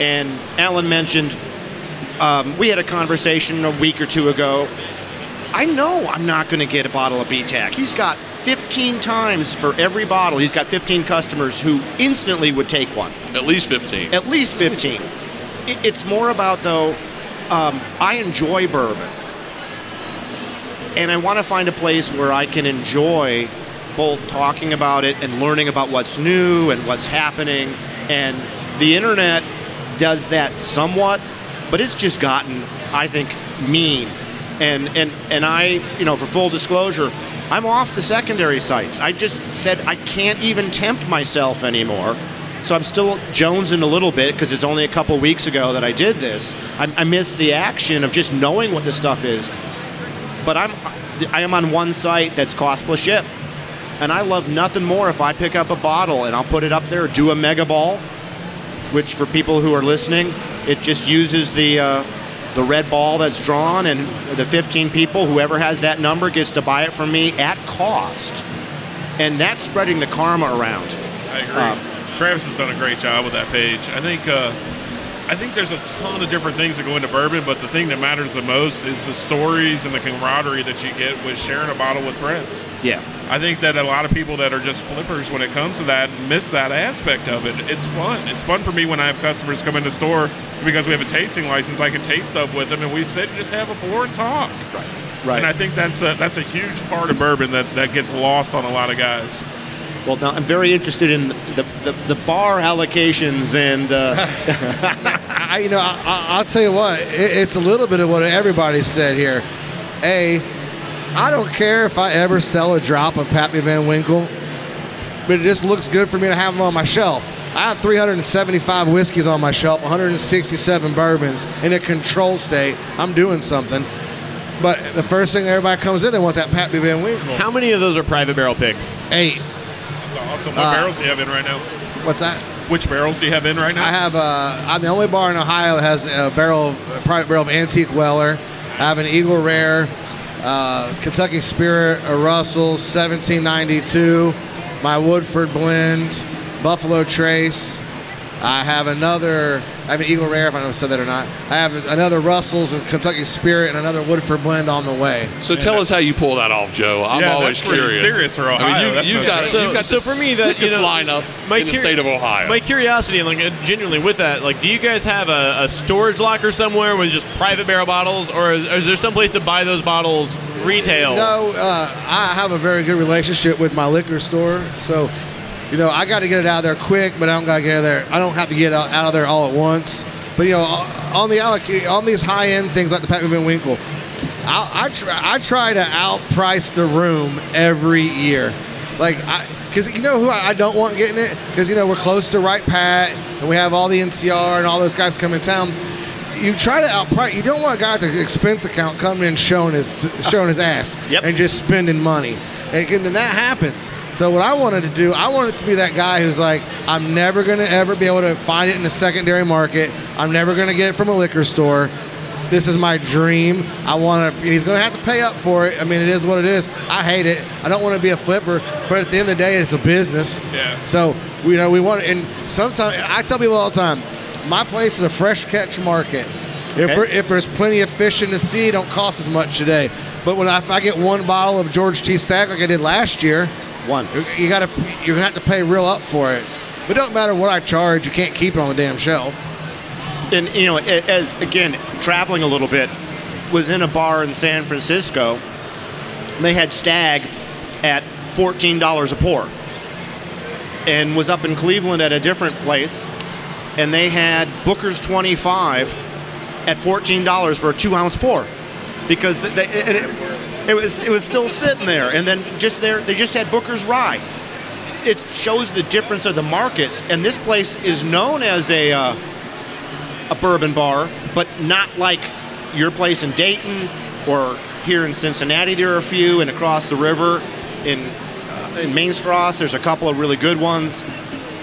And Alan mentioned, um, we had a conversation a week or two ago. I know I'm not going to get a bottle of B TAC. He's got fifteen times for every bottle. He's got fifteen customers who instantly would take one. At least fifteen. At least fifteen. It's more about, though, um, I enjoy bourbon. And I want to find a place where I can enjoy both talking about it and learning about what's new and what's happening. And the internet does that somewhat, but it's just gotten, I think, mean. And and and I, you know, for full disclosure, I'm off the secondary sites. I just said I can't even tempt myself anymore. So I'm still jonesing a little bit because it's only a couple weeks ago that I did this. I, I miss the action of just knowing what this stuff is. But I'm, I am on one site that's cost plus ship, and I love nothing more if I pick up a bottle and I'll put it up there, do a Mega Ball, which for people who are listening, it just uses the uh, the red ball that's drawn, and the fifteen people, whoever has that number gets to buy it from me at cost, and that's spreading the karma around. I agree. Um, Travis has done a great job with that page. I think. Uh I think there's a ton of different things that go into bourbon, but the thing that matters the most is the stories and the camaraderie that you get with sharing a bottle with friends. Yeah. I think that a lot of people that are just flippers when it comes to that miss that aspect of it. It's fun. It's fun for me when I have customers come in the store, because we have a tasting license, I can taste stuff with them, and we sit and just have a pour and talk. Right. Right. And I think that's a, that's a huge part of bourbon that, that gets lost on a lot of guys. Well, now I'm very interested in the the, the bar allocations, and uh... I, you know, I, I'll tell you what, it, it's a little bit of what everybody said here. A, I don't care if I ever sell a drop of Pappy Van Winkle, but it just looks good for me to have them on my shelf. I have three hundred seventy-five whiskeys on my shelf, one hundred sixty-seven bourbons in a control state. I'm doing something. But the first thing everybody comes in, they want that Pappy Van Winkle. How many of those are private barrel picks? eight. That's awesome. What uh, barrels do you have in right now? What's that? Which barrels do you have in right now? I have, uh, I'm the only bar in Ohio that has a barrel, a private barrel of Antique Weller. I have an Eagle Rare, uh, Kentucky Spirit, a Russell's, seventeen ninety-two, my Woodford blend, Buffalo Trace. I have another, I have an Eagle Rare, if I don't know if I said that or not. I have another Russell's and Kentucky Spirit and another Woodford blend on the way. So yeah, tell us how you pull that off, Joe. I'm yeah, always that's curious. Serious for Ohio. I mean, you, you've, no got, so, you've got so the for me, that, sickest you know, lineup in the cur- state of Ohio. My curiosity, and like genuinely with that, like, do you guys have a, a storage locker somewhere with just private barrel bottles, or is, is there some place to buy those bottles retail? No, uh, I have a very good relationship with my liquor store, so... You know, I got to get it out of there quick, but I don't got to get out of there. I don't have to get out, out of there all at once. But you know, on the on these high end things like the Pappy Van Winkle, I I try, I try to outprice the room every year, like I because you know who I, I don't want getting it because you know we're close to Wright Pat and we have all the N C R and all those guys come in town. You try to outprice. You don't want a guy at the expense account coming in showing his showing his ass yep. and just spending money. And then that happens. So what I wanted to do, I wanted to be that guy who's like, I'm never going to ever be able to find it in the secondary market. I'm never going to get it from a liquor store. This is my dream. I want to. He's going to have to pay up for it. I mean, it is what it is. I hate it. I don't want to be a flipper. But at the end of the day, it's a business. Yeah. So, you know, we want to. And sometimes, I tell people all the time, my place is a fresh catch market. Okay. If, we're, if there's plenty of fish in the sea, it don't cost as much today. But when I, if I get one bottle of George T. Stack like I did last year, one you gotta you're gonna have to pay real up for it. But it don't matter what I charge, you can't keep it on the damn shelf. And you know, as again traveling a little bit, was in a bar in San Francisco. They had Stag at fourteen dollars a pour, and was up in Cleveland at a different place, and they had Booker's twenty-five at fourteen dollars for a two-ounce pour. Because they, it, it, it was it was still sitting there, and then just there they just had Booker's Rye. It shows the difference of the markets, and this place is known as a uh, a bourbon bar, but not like your place in Dayton or here in Cincinnati. There are a few, and across the river in uh, in Mainstrasse, there's a couple of really good ones.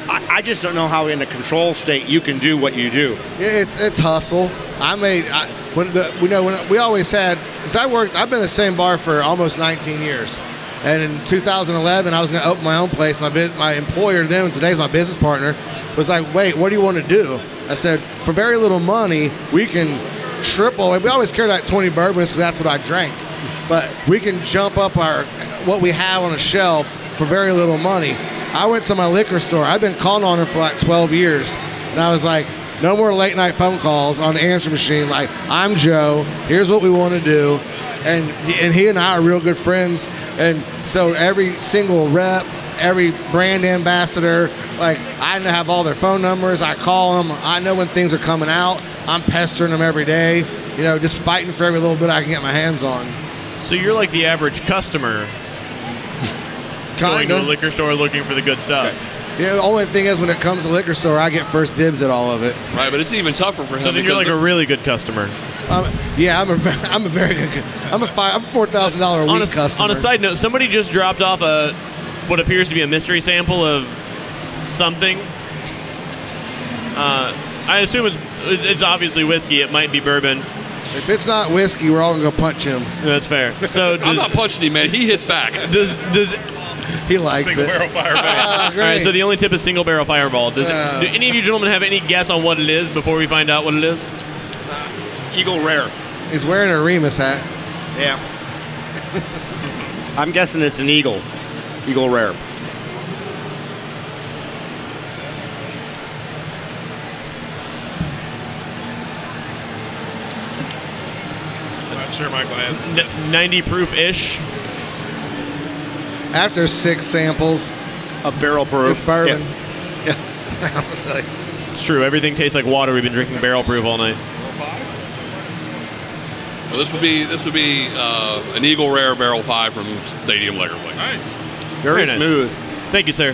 I just don't know how in a control state you can do what you do. It's it's hustle. I made I, when the we you know when we always had. Cause I worked. I've been in the same bar for almost nineteen years, and in two thousand eleven I was going to open my own place. My my employer then, today's my business partner, was like, "Wait, what do you want to do?" I said, "For very little money, we can triple." And we always carried like twenty bourbons because that's what I drank, but we can jump up our what we have on a shelf for very little money. I went to my liquor store. I've been calling on him for like twelve years. And I was like, no more late night phone calls on the answer machine. Like, I'm Joe. Here's what we want to do. And and he and I are real good friends. And so every single rep, every brand ambassador, like I have all their phone numbers. I call them. I know when things are coming out. I'm pestering them every day. You know, just fighting for every little bit I can get my hands on. So you're like the average customer. Going to the liquor store looking for the good stuff. Okay. Yeah, the only thing is when it comes to liquor store, I get first dibs at all of it. Right, but it's even tougher for him. So then you're like a really good customer. Um, yeah, I'm a I'm a very good. I'm a five, I'm a four thousand dollar a week on a, customer. On a side note, somebody just dropped off a what appears to be a mystery sample of something. Uh, I assume it's it's obviously whiskey. It might be bourbon. If it's not whiskey, we're all gonna go punch him. That's fair. So does, I'm not punching him, man. He hits back. Does does. He likes single it. Single barrel fireball. Uh, All right, so the only tip is single barrel fireball. Does uh, it, do any of you gentlemen have any guess on what it is before we find out what it is? Uh, Eagle Rare. He's wearing a Remus hat. Yeah. I'm guessing it's an Eagle. Eagle Rare. I'm not sure my glasses. N- ninety proof-ish. After six samples, a barrel proof. It's bourbon. Yeah. Yeah. It's, like, it's true. Everything tastes like water. We've been drinking barrel proof all night. Well, this would be this would be uh, an Eagle Rare Barrel Five from Stadium Liquor. Nice. Very, Very nice. Smooth. Thank you, sir.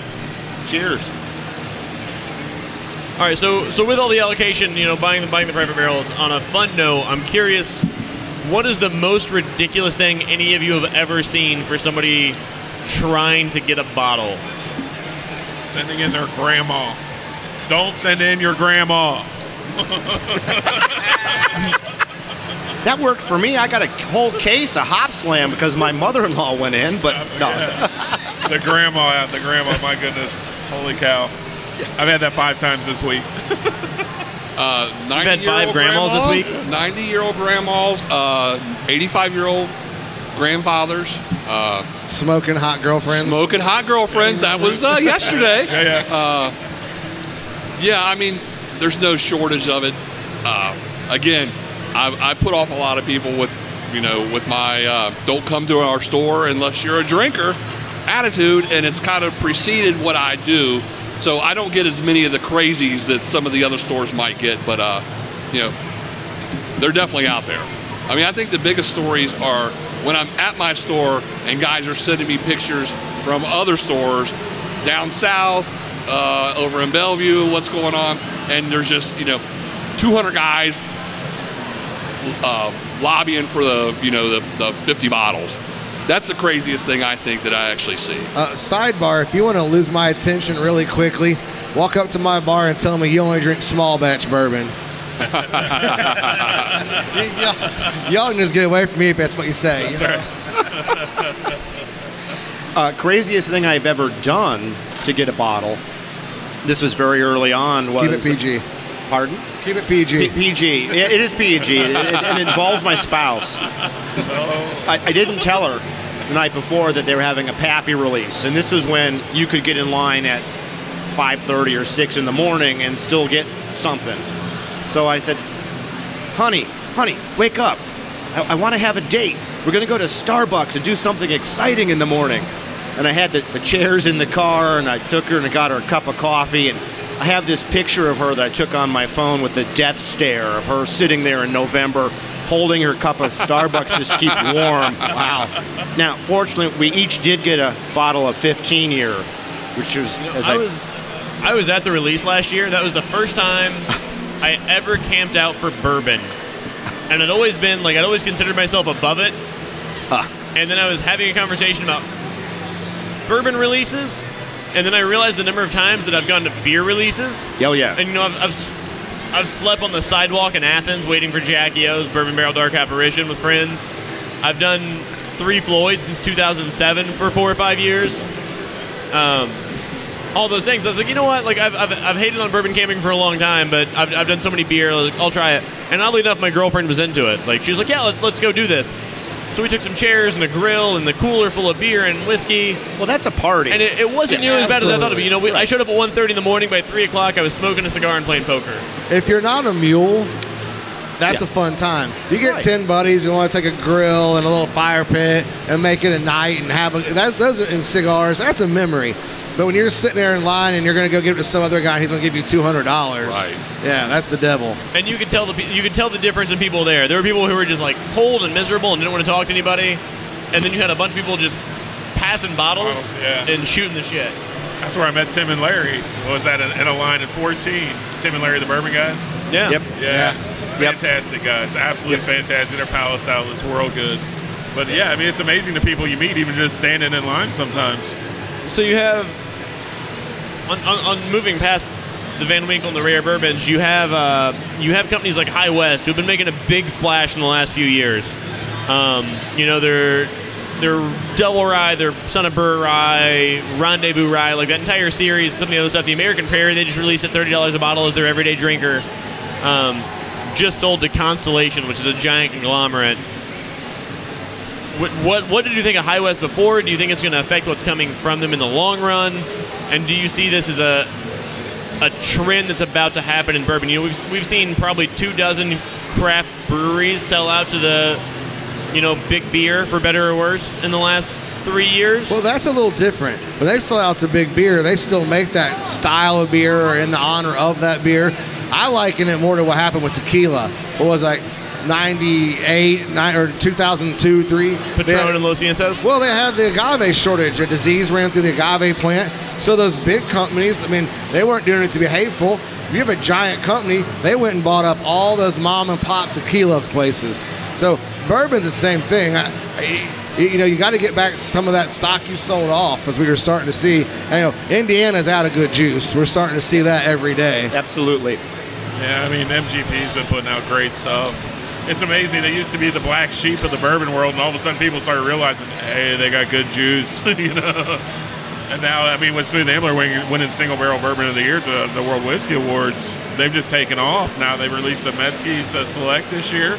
Cheers. All right, so so with all the allocation, you know, buying the buying the private barrels. On a fun note, I'm curious, what is the most ridiculous thing any of you have ever seen for somebody trying to get a bottle? Sending in their grandma. Don't send in your grandma. That worked for me. I got a whole case of Hop Slam because my mother-in-law went in, but yeah, no. Yeah. The grandma out, the grandma, my goodness. Holy cow. I've had that five times this week. uh, ninety You've had five grandmas, grandmas this week? ninety-year-old grandmas, uh, eighty-five-year-old grandfathers. Uh, smoking hot girlfriends. Smoking hot girlfriends. That was uh, yesterday. Yeah, yeah. Uh, yeah, I mean, there's no shortage of it. Uh, again, I, I put off a lot of people with, you know, with my uh, don't come to our store unless you're a drinker attitude, and it's kind of preceded what I do. So I don't get as many of the crazies that some of the other stores might get, but, uh, you know, they're definitely out there. I mean, I think the biggest stories are when I'm at my store and guys are sending me pictures from other stores down south, uh, over in Bellevue, what's going on, and there's just, you know, two hundred guys Uh, lobbying for the, you know, the, the fifty bottles. That's the craziest thing I think that I actually see. Uh, sidebar, if you want to lose my attention really quickly, walk up to my bar and tell me you only drink small batch bourbon. y'all, y'all can just get away from me if that's what you say. You know? uh, craziest thing I've ever done to get a bottle, this was very early on, was... Keep it P G. Pardon? Keep it P G. P- PG. It, it is P G. It, it, it involves my spouse. I, I didn't tell her the night before that they were having a Pappy release, and this is when you could get in line at five thirty or six in the morning and still get something. So I said, honey, honey, wake up. I, I want to have a date. We're going to go to Starbucks and do something exciting in the morning. And I had the, the chairs in the car, and I took her and I got her a cup of coffee, and I have this picture of her that I took on my phone with the death stare of her sitting there in November holding her cup of Starbucks just to keep warm. Wow. Now, fortunately, we each did get a bottle of fifteen year, which was, you know, as I, I was I was at the release last year. That was the first time I ever camped out for bourbon. And I'd always been, like, I'd always considered myself above it. Uh. And then I was having a conversation about bourbon releases. And then I realized the number of times that I've gone to beer releases. Oh, yeah. And, you know, I've, I've I've slept on the sidewalk in Athens waiting for Jackie O's Bourbon Barrel Dark Apparition with friends. I've done three Floyds since two thousand seven for four or five years. Um, all those things. I was like, you know what? Like, I've I've, I've hated on bourbon camping for a long time, but I've, I've done so many beer. Like, I'll try it. And oddly enough, my girlfriend was into it. Like, she was like, yeah, let, let's go do this. So we took some chairs and a grill and the cooler full of beer and whiskey. Well, that's a party. And it, it wasn't yeah, nearly absolutely. as bad as I thought it would be. You know, we, right. I showed up at one thirty in the morning. By three o'clock, I was smoking a cigar and playing poker. If you're not a mule, that's yeah. a fun time. You get right. ten buddies who want to take a grill and a little fire pit and make it a night and have a, that, those are in cigars. That's a memory. But when you're sitting there in line and you're going to go give it to some other guy and he's going to give you two hundred dollars. Right. Yeah, that's the devil. And you could tell the you could tell the difference in people there. There were people who were just like cold and miserable and didn't want to talk to anybody. And then you had a bunch of people just passing bottles oh, yeah. and shooting the shit. That's where I met Tim and Larry. Was that in a line at fourteen? Tim and Larry, the bourbon guys? Yeah. Yep. Yeah. yeah. Fantastic guys. Absolutely yep. fantastic. Their palate's out of this world good. But yeah. yeah, I mean, it's amazing the people you meet even just standing in line sometimes. So you have, on, on, on moving past the Van Winkle and the rare bourbons, you have uh, you have companies like High West who've been making a big splash in the last few years. Um, you know, their their Double Rye, their Son of Burr Rye, Rendezvous Rye, like that entire series, some of the other stuff. The American Prairie, they just released at thirty dollars a bottle as their everyday drinker. Um, just sold to Constellation, which is a giant conglomerate. What, what what did you think of High West before? Do you think it's going to affect what's coming from them in the long run? And do you see this as a a trend that's about to happen in bourbon? You know, we've we've seen probably two dozen craft breweries sell out to the, you know, big beer, for better or worse, in the last three years. Well, that's a little different. When they sell out to big beer, they still make that style of beer or in the honor of that beer. I liken it more to what happened with tequila. What was like. ninety-eight nine, or two thousand two, three. Patron had, and Los Santos? Well, they had the agave shortage. A disease ran through the agave plant. So those big companies, I mean, they weren't doing it to be hateful. If you have a giant company, they went and bought up all those mom and pop tequila places. So bourbon's the same thing. I, I, You know, you got to get back some of that stock you sold off, as we were starting to see. You know, Indiana's out of good juice. We're starting to see that every day. Absolutely. Yeah, I mean, M G P's been putting out great stuff. It's amazing. They used to be the black sheep of the bourbon world, and all of a sudden people started realizing, hey, they got good juice, you know. And now, I mean, with Smooth Ambler winning, winning Single Barrel Bourbon of the Year to the World Whiskey Awards, they've just taken off. Now they released the Metzke's uh, Select this year.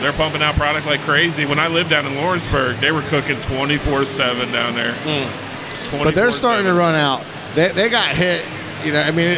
They're pumping out product like crazy. When I lived down in Lawrenceburg, they were cooking twenty-four seven down there. Mm. But they're starting to run out. They they got hit. You know, I mean,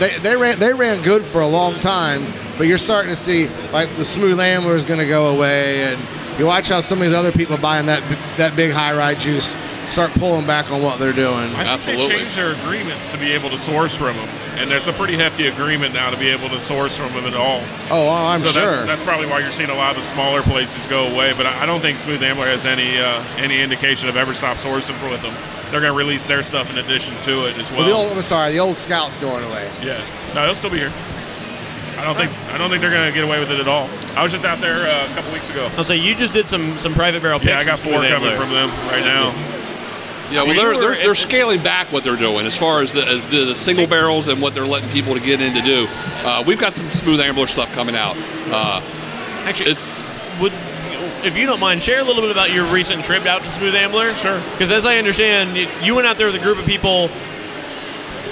they they ran they ran good for a long time. But you're starting to see like the Smooth Ambler is going to go away, and you watch how some of these other people buying that that big high rye juice start pulling back on what they're doing. I think Absolutely. They changed their agreements to be able to source from them, and it's a pretty hefty agreement now to be able to source from them at all. Oh, well, I'm so sure. That, that's probably why you're seeing a lot of the smaller places go away, but I don't think Smooth Ambler has any uh, any indication of ever stop sourcing with them. They're going to release their stuff in addition to it as well. well the old, I'm sorry, the old Scout's going away. Yeah. No, they'll still be here. I don't think I don't think they're going to get away with it at all. I was just out there uh, a couple weeks ago. I'll say you just did some some private barrel picks. Yeah, I got four coming Ambler. from them right now. Yeah, well, they're, they're they're scaling back what they're doing as far as the, as the, the single barrels and what they're letting people to get in to do. Uh, we've got some Smooth Ambler stuff coming out. Uh, Actually, it's would if you don't mind, share a little bit about your recent trip out to Smooth Ambler. Sure. Because as I understand, you went out there with a group of people.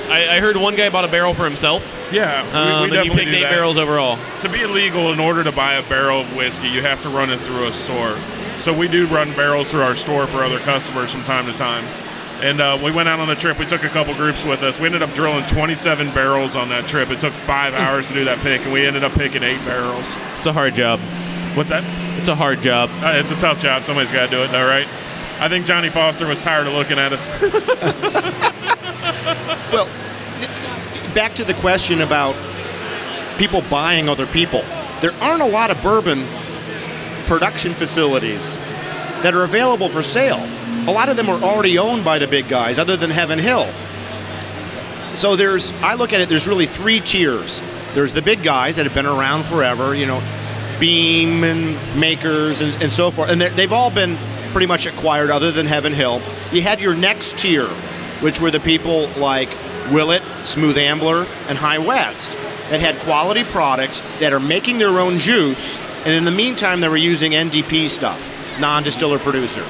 I, I heard one guy bought a barrel for himself. Yeah, we, we um, definitely do that. And you picked eight that. barrels overall. To be illegal, in order to buy a barrel of whiskey, you have to run it through a store. So we do run barrels through our store for other customers from time to time. And uh, we went out on a trip. We took a couple groups with us. We ended up drilling twenty-seven barrels on that trip. It took five hours to do that pick, and we ended up picking eight barrels. It's a hard job. What's that? It's a hard job. Uh, it's a tough job. Somebody's got to do it, though, right? I think Johnny Foster was tired of looking at us. Well, back to the question about people buying other people. There aren't a lot of bourbon production facilities that are available for sale. A lot of them are already owned by the big guys, other than Heaven Hill. So there's, I look at it, there's really three tiers. There's the big guys that have been around forever, you know, Beam and Makers and, and so forth. And they've all been pretty much acquired other than Heaven Hill. You had your next tier, which were the people like Willett, Smooth Ambler, and High West that had quality products that are making their own juice, and in the meantime they were using N D P stuff, non-distiller producer.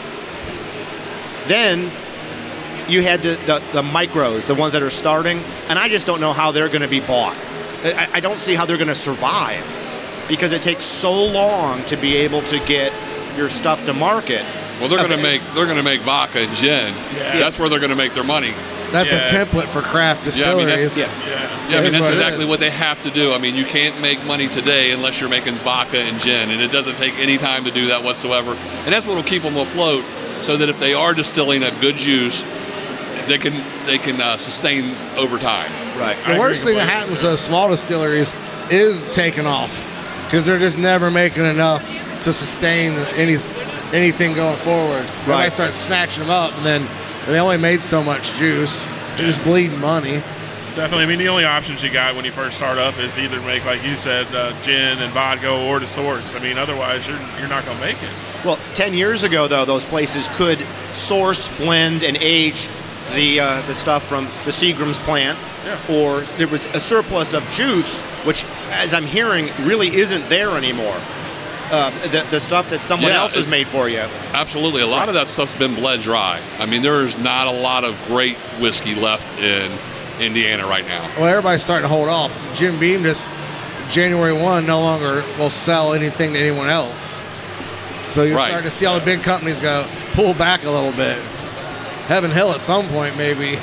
Then you had the, the, the micros, the ones that are starting, and I just don't know how they're going to be bought. I, I don't see how they're going to survive because it takes so long to be able to get your stuff to market. Well, they're okay. gonna make they're gonna make vodka and gin. Yeah. That's where they're gonna make their money. That's yeah. a template for craft distilleries. Yeah, I mean, that's, yeah. Yeah. Yeah, I mean, that's what exactly what they have to do. I mean, you can't make money today unless you're making vodka and gin, and it doesn't take any time to do that whatsoever. And that's what will keep them afloat, so that if they are distilling a good juice, they can they can uh, sustain over time. Right. The I worst thing that happens to small distilleries is taking off because they're just never making enough to sustain any. anything going forward. Right. When I start snatching them up, and then and they only made so much juice. They're yeah. just bleeding money. Definitely. I mean, the only options you got when you first start up is either make, like you said, uh, gin and vodka or to source. I mean, otherwise, you're you're not going to make it. Well, ten years ago, though, those places could source, blend, and age the uh, the stuff from the Seagram's plant. Yeah. Or there was a surplus of juice, which, as I'm hearing, really isn't there anymore. Uh, the, the stuff that someone yeah, else has made for you. Absolutely. A lot of that stuff's been bled dry. I mean, there's not a lot of great whiskey left in Indiana right now. Well, everybody's starting to hold off. So Jim Beam just January first no longer will sell anything to anyone else. So you're right. starting to see all the big companies go pull back a little bit. Heaven Hill at some point, maybe.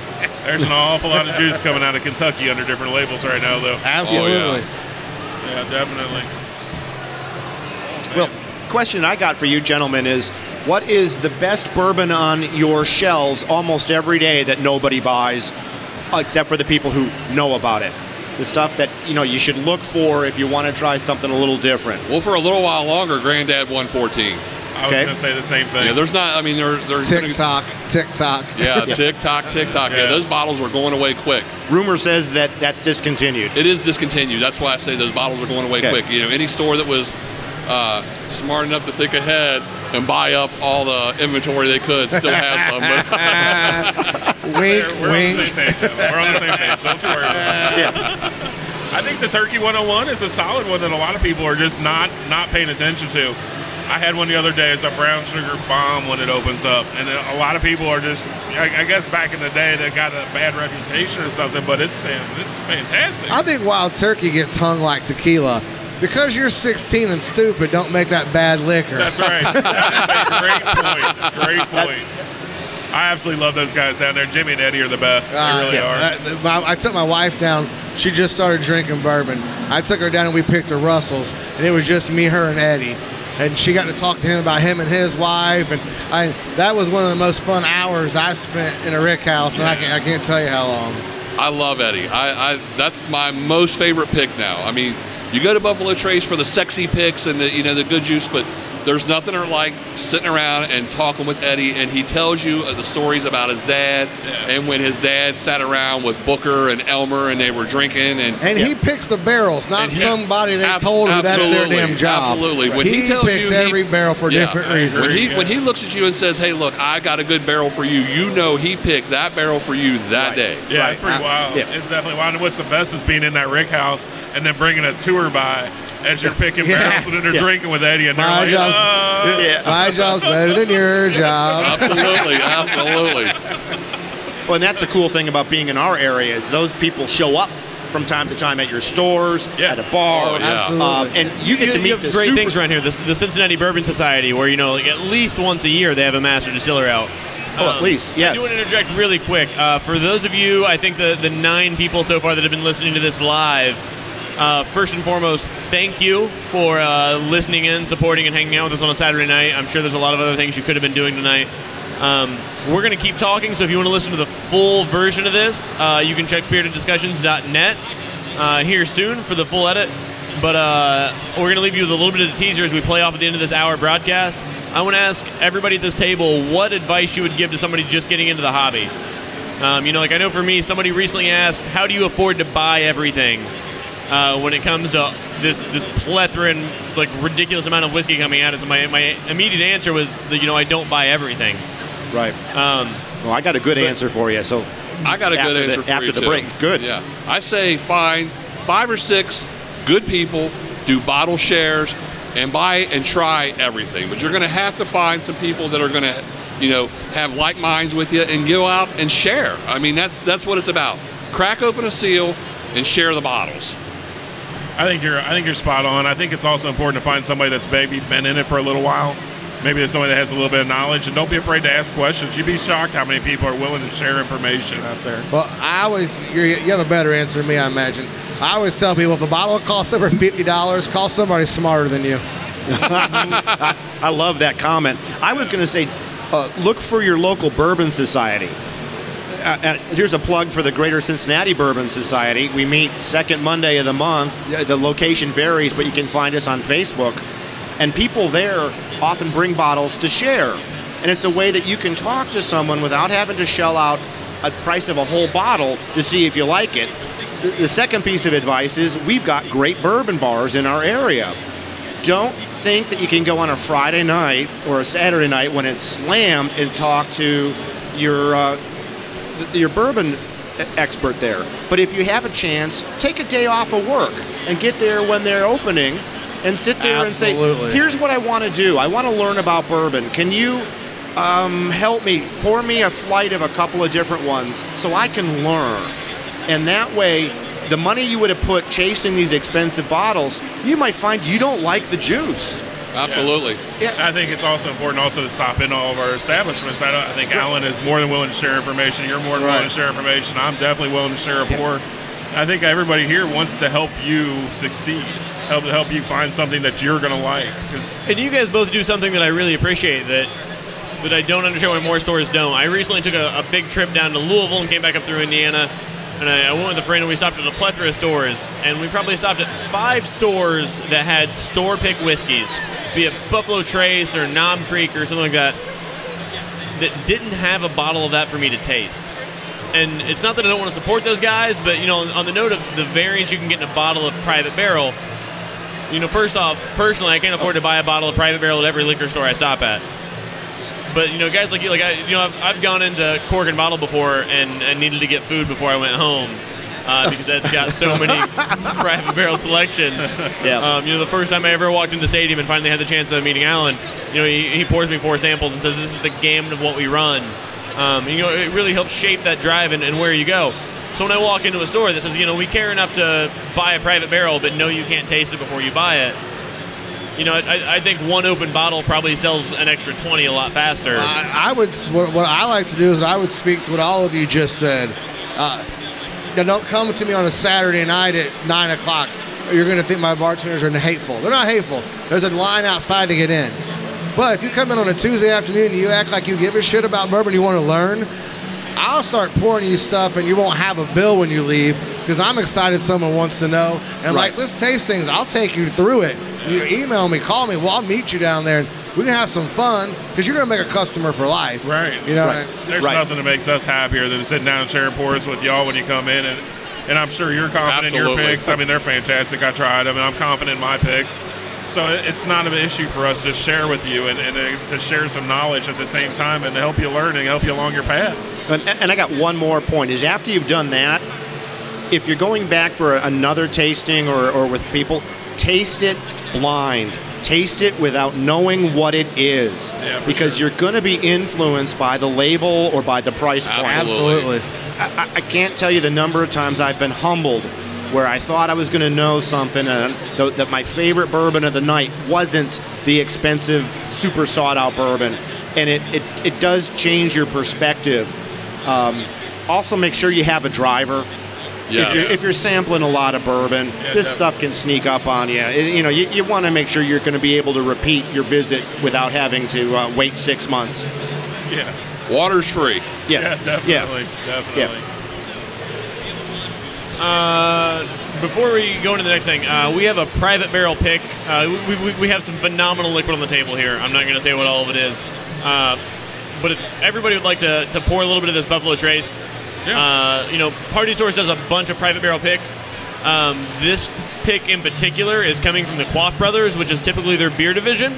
There's an awful lot of juice coming out of Kentucky under different labels right now, though. Absolutely. Oh, yeah. yeah, definitely. Well, question I got for you gentlemen is, what is the best bourbon on your shelves almost every day that nobody buys, except for the people who know about it? The stuff that, you know, you should look for if you want to try something a little different. Well, for a little while longer, Granddad one fourteen. I okay. was going to say the same thing. Yeah, there's not, I mean, they're... they're TikTok, gonna, TikTok. Yeah, TikTok, TikTok. Yeah. yeah, those bottles are going away quick. Rumor says that that's discontinued. It is discontinued. That's why I say those bottles are going away okay. quick. You know, any store that was uh, smart enough to think ahead and buy up all the inventory they could still has some. But wink, we're, we're wink. On the same page, though. We're on the same page. Don't you worry about it. Yeah. I think the Turkey one oh one is a solid one that a lot of people are just not not paying attention to. I had one the other day. It's a brown sugar bomb when it opens up. And a lot of people are just, I guess back in the day, they got a bad reputation or something, but it's, it's fantastic. I think Wild Turkey gets hung like tequila. Because you're sixteen and stupid, don't make that bad liquor. That's right. That's a great point. Great point. That's- I absolutely love those guys down there. Jimmy and Eddie are the best. They uh, really yeah. are. I, I took my wife down. She just started drinking bourbon. I took her down and we picked a Russell's, and it was just me, her, and Eddie. And she got to talk to him about him and his wife, and I, that was one of the most fun hours I spent in a Rick house, and I can't, I can't tell you how long. I love Eddie. I, I that's my most favorite pick now. I mean, you go to Buffalo Trace for the sexy picks and the you know the good juice, but there's nothing like sitting around and talking with Eddie, and he tells you the stories about his dad yeah. and when his dad sat around with Booker and Elmer and they were drinking. And, and yeah. he picks the barrels, not and somebody he, they abs- told him that's their damn job. Absolutely. When he, he tells picks you, every he, barrel for yeah, different reasons. When he, yeah. when he looks at you and says, hey, look, I got a good barrel for you, you know he picked that barrel for you that right. day. Yeah, right. It's pretty I, wild. Yeah. It's definitely wild. And what's the best is being in that Rick house and then bringing a tour by as you're picking yeah. barrels and then they're yeah. drinking with Eddie and they're My like, job's, uh, yeah. my job's better than your job. Absolutely, absolutely. Well, and that's the cool thing about being in our area is those people show up from time to time at your stores, yeah. at a bar, oh, yeah. absolutely. Um, and you get you, to meet you have the great super- things around here. The, the Cincinnati Bourbon Society, where you know like at least once a year they have a master distiller out. Oh, at least, yes. Um, I do want to interject really quick. Uh, for those of you, I think the the nine people so far that have been listening to this live. Uh, first and foremost, thank you for uh, listening in, supporting, and hanging out with us on a Saturday night. I'm sure there's a lot of other things you could have been doing tonight. Um, we're going to keep talking, so if you want to listen to the full version of this, uh, you can check spirit of discussions dot net uh, here soon for the full edit. But uh, we're going to leave you with a little bit of a teaser as we play off at the end of this hour broadcast. I want to ask everybody at this table what advice you would give to somebody just getting into the hobby. Um, you know, like I know for me, somebody recently asked, how do you afford to buy everything? Uh, when it comes to this this plethora and like ridiculous amount of whiskey coming at us, my my immediate answer was that, you know I don't buy everything. Right. Um, well, I got a good answer for you. So I got a good answer the, for after you after the too. break. Good. Yeah. I say find five or six good people, do bottle shares, and buy and try everything. But you're going to have to find some people that are going to you know have like minds with you and go out and share. I mean that's that's what it's about. Crack open a seal and share the bottles. I think you're I think you're spot on. I think it's also important to find somebody that's maybe been in it for a little while. Maybe there's somebody that has a little bit of knowledge. And don't be afraid to ask questions. You'd be shocked how many people are willing to share information out there. Well, I always you're, you have a better answer than me, I imagine. I always tell people if a bottle costs over fifty dollars, call somebody smarter than you. I, I love that comment. I was going to say uh, look for your local bourbon society. Uh, and here's a plug for the Greater Cincinnati Bourbon Society. We meet second Monday of the month. The location varies, but you can find us on Facebook. And people there often bring bottles to share. And it's a way that you can talk to someone without having to shell out a price of a whole bottle to see if you like it. The second piece of advice is we've got great bourbon bars in our area. Don't think that you can go on a Friday night or a Saturday night when it's slammed and talk to your... Uh, your bourbon expert there. But if you have a chance, take a day off of work and get there when they're opening and sit there Absolutely. and say, here's what I want to do. I want to learn about bourbon. Can you um, help me? Pour me a flight of a couple of different ones so I can learn. And that way, the money you would have put chasing these expensive bottles, you might find you don't like the juice. Absolutely. Yeah. Yeah. I think it's also important also to stop in all of our establishments. I, don't, I think Alan is more than willing to share information. You're more than right. willing to share information. I'm definitely willing to share a yeah. pour. I think everybody here wants to help you succeed, help help you find something that you're going to like. Cause and you guys both do something that I really appreciate that that I don't understand why more stores don't. I recently took a, a big trip down to Louisville and came back up through Indiana. And I, I went with a friend and we stopped at a plethora of stores, and we probably stopped at five stores that had store pick whiskeys, be it Buffalo Trace or Knob Creek or something like that, that didn't have a bottle of that for me to taste. And it's not that I don't want to support those guys, but you know, on the note of the variants you can get in a bottle of Private Barrel, you know, first off, personally, I can't afford to buy a bottle of Private Barrel at every liquor store I stop at. But you know, guys like you, like I, you know, I've, I've gone into Cork and Bottle before and, and needed to get food before I went home uh, because that's got so many Private Barrel selections. Yeah. Um, you know, the first time I ever walked into Stadium and finally had the chance of meeting Alan, you know, he, he pours me four samples and says, "This is the gamut of what we run." Um, you know, it really helps shape that drive and, and where you go. So when I walk into a store that says, you know, we care enough to buy a Private Barrel, but no, you can't taste it before you buy it. You know, I, I think one open bottle probably sells an extra twenty a lot faster. I, I would. What, what I like to do is I would speak to what all of you just said. Uh, now, don't come to me on a Saturday night at nine o'clock. You're going to think my bartenders are hateful. They're not hateful. There's a line outside to get in. But if you come in on a Tuesday afternoon and you act like you give a shit about bourbon, you want to learn, I'll start pouring you stuff and you won't have a bill when you leave because I'm excited someone wants to know. And right. like, let's taste things. I'll take you through it. You email me, call me. Well, I'll meet you down there, and we can have some fun because you're going to make a customer for life. Right. You know right. what I mean? There's right. nothing that makes us happier than sitting down and sharing pours with y'all when you come in. And, and I'm sure you're confident Absolutely. in your picks. I mean, they're fantastic. I tried them, and I'm confident in my picks. So it's not an issue for us to share with you and, and to share some knowledge at the same time and to help you learn and help you along your path. And, and I got one more point is after you've done that, if you're going back for another tasting or, or with people, taste it blind. Taste it without knowing what it is yeah, because sure. you're going to be influenced by the label or by the price point. Absolutely. I, I can't tell you the number of times I've been humbled where I thought I was going to know something and th- that my favorite bourbon of the night wasn't the expensive, super sought-out bourbon. And it, it, it does change your perspective. Um, also, make sure you have a driver. Yes. If, you're, if you're sampling a lot of bourbon, yeah, this definitely. stuff can sneak up on you. It, you know, you, you want to make sure you're going to be able to repeat your visit without having to uh, wait six months. Yeah. Water's free. Yes. Yeah, definitely. Yeah. Definitely. Yeah. Uh, before we go into the next thing, uh, we have a Private Barrel pick. Uh, we, we, we have some phenomenal liquid on the table here. I'm not going to say what all of it is. Uh, but if everybody would like to, to pour a little bit of this Buffalo Trace. Yeah. Uh, you know, Party Source does a bunch of Private Barrel picks. Um, this pick in particular is coming from the Quaff Brothers, which is typically their beer division.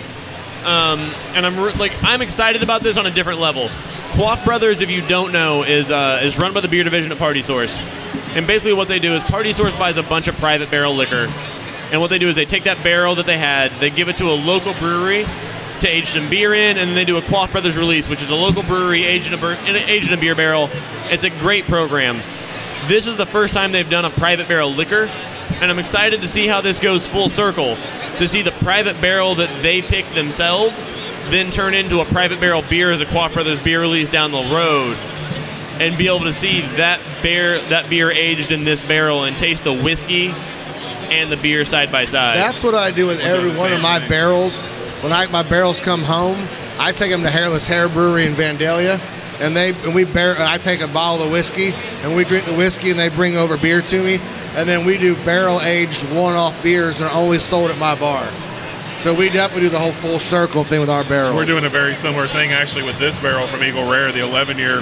Um, and I'm re- like, I'm excited about this on a different level. Quaff Brothers, if you don't know, is uh, is run by the beer division at Party Source. And basically what they do is Party Source buys a bunch of Private Barrel liquor. And what they do is they take that barrel that they had, they give it to a local brewery to age some beer in, and then they do a Quaff Brothers release, which is a local brewery aged in a, bur- aged in a beer barrel. It's a great program. This is the first time they've done a Private Barrel liquor, and I'm excited to see how this goes full circle, to see the Private Barrel that they pick themselves then turn into a Private Barrel beer as a Quaff Brothers beer release down the road. And be able to see that beer, that beer aged in this barrel and taste the whiskey and the beer side by side. That's what I do with every one of my barrels. When I, my barrels come home, I take them to Hairless Hair Brewery in Vandalia, and they and we bar- and I take a bottle of whiskey and we drink the whiskey, and they bring over beer to me, and then we do barrel aged one off beers, and they're always sold at my bar. So we definitely do the whole full circle thing with our barrels. We're doing a very similar thing actually with this barrel from Eagle Rare, the eleven year.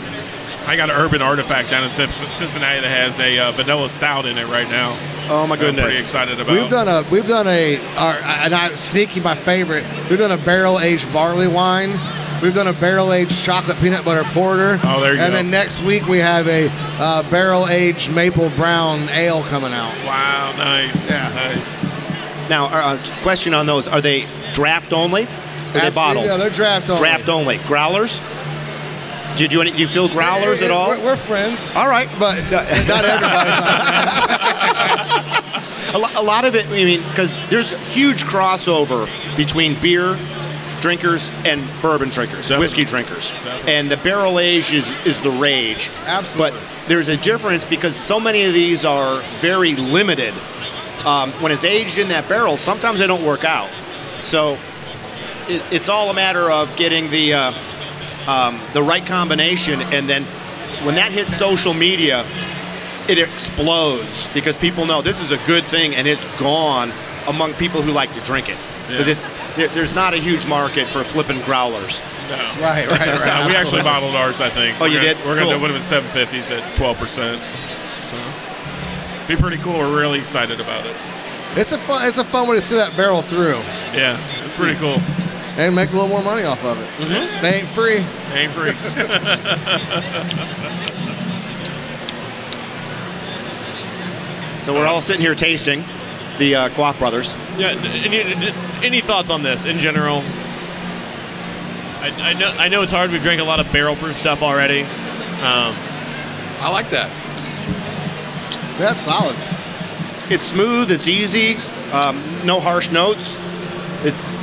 I got an Urban Artifact down in Cincinnati that has a uh, vanilla stout in it right now. Oh my goodness! I'm pretty excited about. We've done a we've done a our, and I'm sneaky my favorite. We've done a barrel aged barley wine. We've done a barrel aged chocolate peanut butter porter. Oh, there you and go. And then next week we have a uh, barrel aged maple brown ale coming out. Wow, nice. Yeah, nice. Now, uh, question on those: are they draft only? Or Absolutely, are they bottled? No, they're draft only. Draft only. Growlers. Did you do you feel growlers it, it, at all? We're, we're friends. All right, but not everybody. a lot of it, I mean, because there's huge crossover between beer drinkers and bourbon drinkers, Definitely. whiskey drinkers, Definitely. and the barrel age is is the rage. Absolutely. But there's a difference because so many of these are very limited. Um, when it's aged in that barrel, sometimes they don't work out. So it, it's all a matter of getting the. Uh, Um, the right combination, and then when that hits social media, it explodes because people know this is a good thing, and it's gone among people who like to drink it. Because yeah. it's there's not a huge market for flipping growlers. No. Right, right, right. No, we actually bottled ours, I think. Oh, we're you gonna, did? We're cool. going to do one of the seven fifties at twelve percent. So it'd be pretty cool. We're really excited about it. It's a fun, it's a fun way to see that barrel through. Yeah, it's pretty cool. And make a little more money off of it. Mm-hmm. They ain't free. They ain't free. So we're all sitting here tasting the uh, Quaff Brothers. Yeah. Any, just any thoughts on this in general? I, I know. I know it's hard. We've drank a lot of barrel proof stuff already. Um, I like that. That's solid. It's smooth. It's easy. Um, no harsh notes. It's.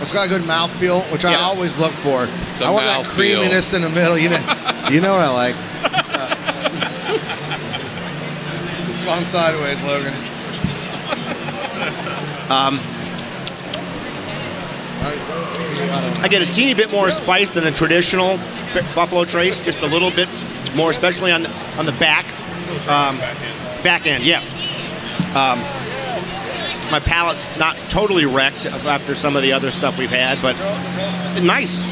It's got a good mouthfeel, which yeah. I always look for. The I want that creaminess feel. In the middle. You know, you know what I like. Uh, it's gone sideways, Logan. Um, I get a teeny bit more spice than the traditional Buffalo Trace, just a little bit more, especially on the, on the back, um, back end. Yeah. Um, My palate's not totally wrecked after some of the other stuff we've had, but nice.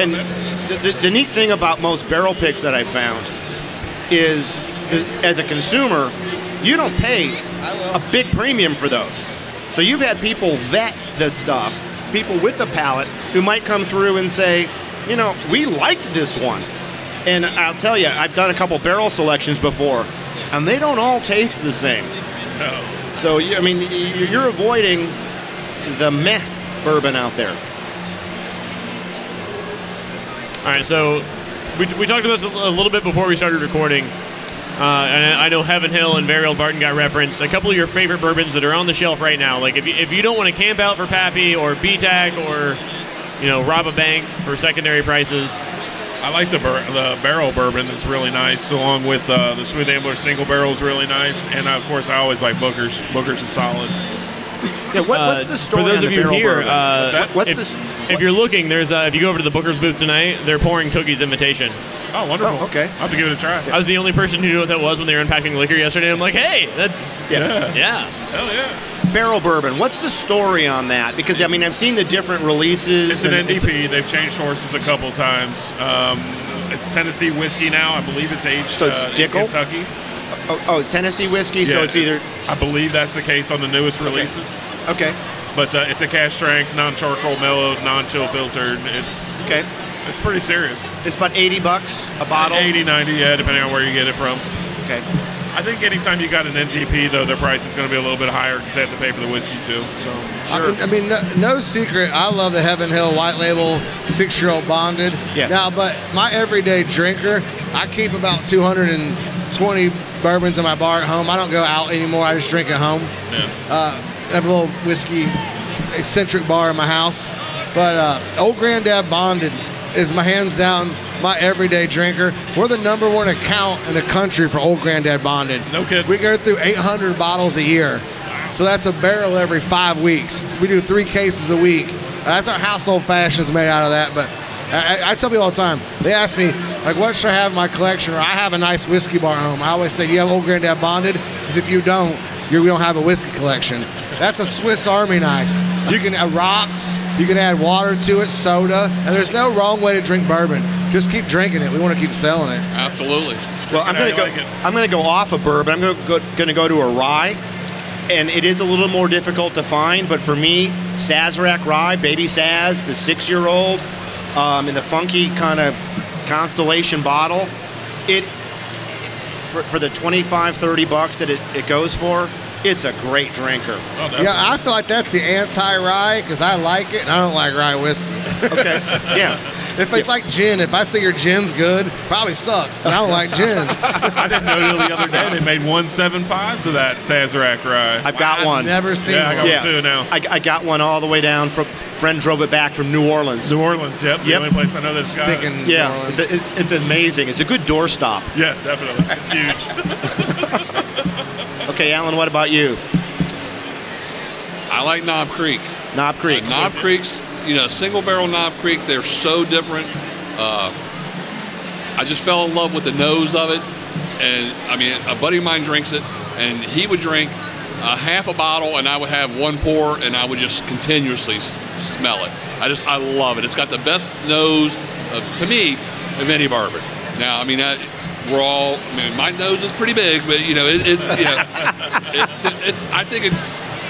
And the, the, the neat thing about most barrel picks that I found is, as a consumer, you don't pay a big premium for those. So you've had people vet this stuff, people with a palate who might come through and say, you know, we liked this one. And I'll tell you, I've done a couple barrel selections before, and they don't all taste the same. No. So, I mean, you're avoiding the meh bourbon out there. All right, so we, we talked about this a little bit before we started recording. Uh, and I know Heaven Hill and Very Old Barton got referenced. A couple of your favorite bourbons that are on the shelf right now. Like, if you, if you don't want to camp out for Pappy or B TAC or, you know, rob a bank for secondary prices. I like the, bur- the barrel bourbon. That's really nice, along with uh, the Smooth Ambler single barrel is really nice, and uh, of course I always like Booker's. Booker's is solid. Yeah, what, what's the story uh, for those of you here? Uh, what's what's if, this? What? If you're looking, there's uh, if you go over to the Booker's booth tonight, they're pouring Tookie's Invitation. Oh, wonderful! Oh, okay, I'll have to give it a try. Yeah. I was the only person who knew what that was when they were unpacking liquor yesterday. I'm like, hey, that's yeah, yeah, hell yeah. Barrel bourbon. What's the story on that? Because I mean, I've seen the different releases. It's an N D P. They've changed horses a couple times. Um, it's Tennessee whiskey now. I believe it's aged so it's uh, in Kentucky. Oh, oh, it's Tennessee whiskey. Yeah, so it's either. I believe that's the case on the newest releases. Okay. okay. But uh, it's a cash strength, non-charcoal mellowed, non-chill filtered. It's okay. It's pretty serious. It's about eighty bucks a bottle? eighty, ninety, yeah, depending on where you get it from. Okay. I think anytime you got an N T P, though, their price is going to be a little bit higher because they have to pay for the whiskey, too. So, sure. I mean, I mean no, no secret, I love the Heaven Hill White Label six-year-old bonded. Yes. Now, but my everyday drinker, I keep about two hundred twenty bourbons in my bar at home. I don't go out anymore. I just drink at home. Yeah. Uh, I have a little whiskey eccentric bar in my house. But uh, Old Granddad Bonded is my hands down my everyday drinker. We're the number one account in the country for Old Granddad Bonded. No kidding. We go through eight hundred bottles a year. So that's a barrel every five weeks. We do three cases a week. That's our household fashion is made out of that. But I, I, I tell people all the time, they ask me, like, what should I have in my collection? Or I have a nice whiskey bar at home. I always say, do you have Old Granddad Bonded? Because if you don't, you we don't have a whiskey collection. That's a Swiss Army knife. You can add rocks, you can add water to it, soda, and there's no wrong way to drink bourbon. Just keep drinking it. We want to keep selling it. Absolutely. Well, I'm gonna go. Like I'm gonna go off of bourbon. I'm gonna go, gonna go to a rye, and it is a little more difficult to find. But for me, Sazerac rye, Baby Saz, the six-year-old, um, in the funky kind of Constellation bottle, it for, for the twenty-five, thirty bucks that it, it goes for. It's a great drinker. Oh, yeah, I feel like that's the anti-rye because I like it and I don't like rye whiskey. Okay, yeah. If it's yeah. like gin, if I say your gin's good, probably sucks because I don't like gin. I didn't know the other day they made one seventy-fives of that Sazerac rye. I've got I've one. I've never seen yeah, one. I got yeah. one too now. I, I got one all the way down. From friend drove it back from New Orleans. New Orleans, yep. yep. The only place I know that's got it. Yeah, it's, a, it, it's amazing. It's a good doorstop. Yeah, definitely. It's huge. Okay, Alan, what about you? I like Knob Creek. Knob Creek. Uh, Knob Creek's, you know, single barrel Knob Creek, they're so different. Uh, I just fell in love with the nose of it. And I mean, a buddy of mine drinks it, and he would drink a half a bottle, and I would have one pour, and I would just continuously s smell it. I just, I love it. It's got the best nose, of, to me, of any bourbon. Now, I mean, I, we're all, I mean, my nose is pretty big, but you know, it, it, you know, it, it, it, I think it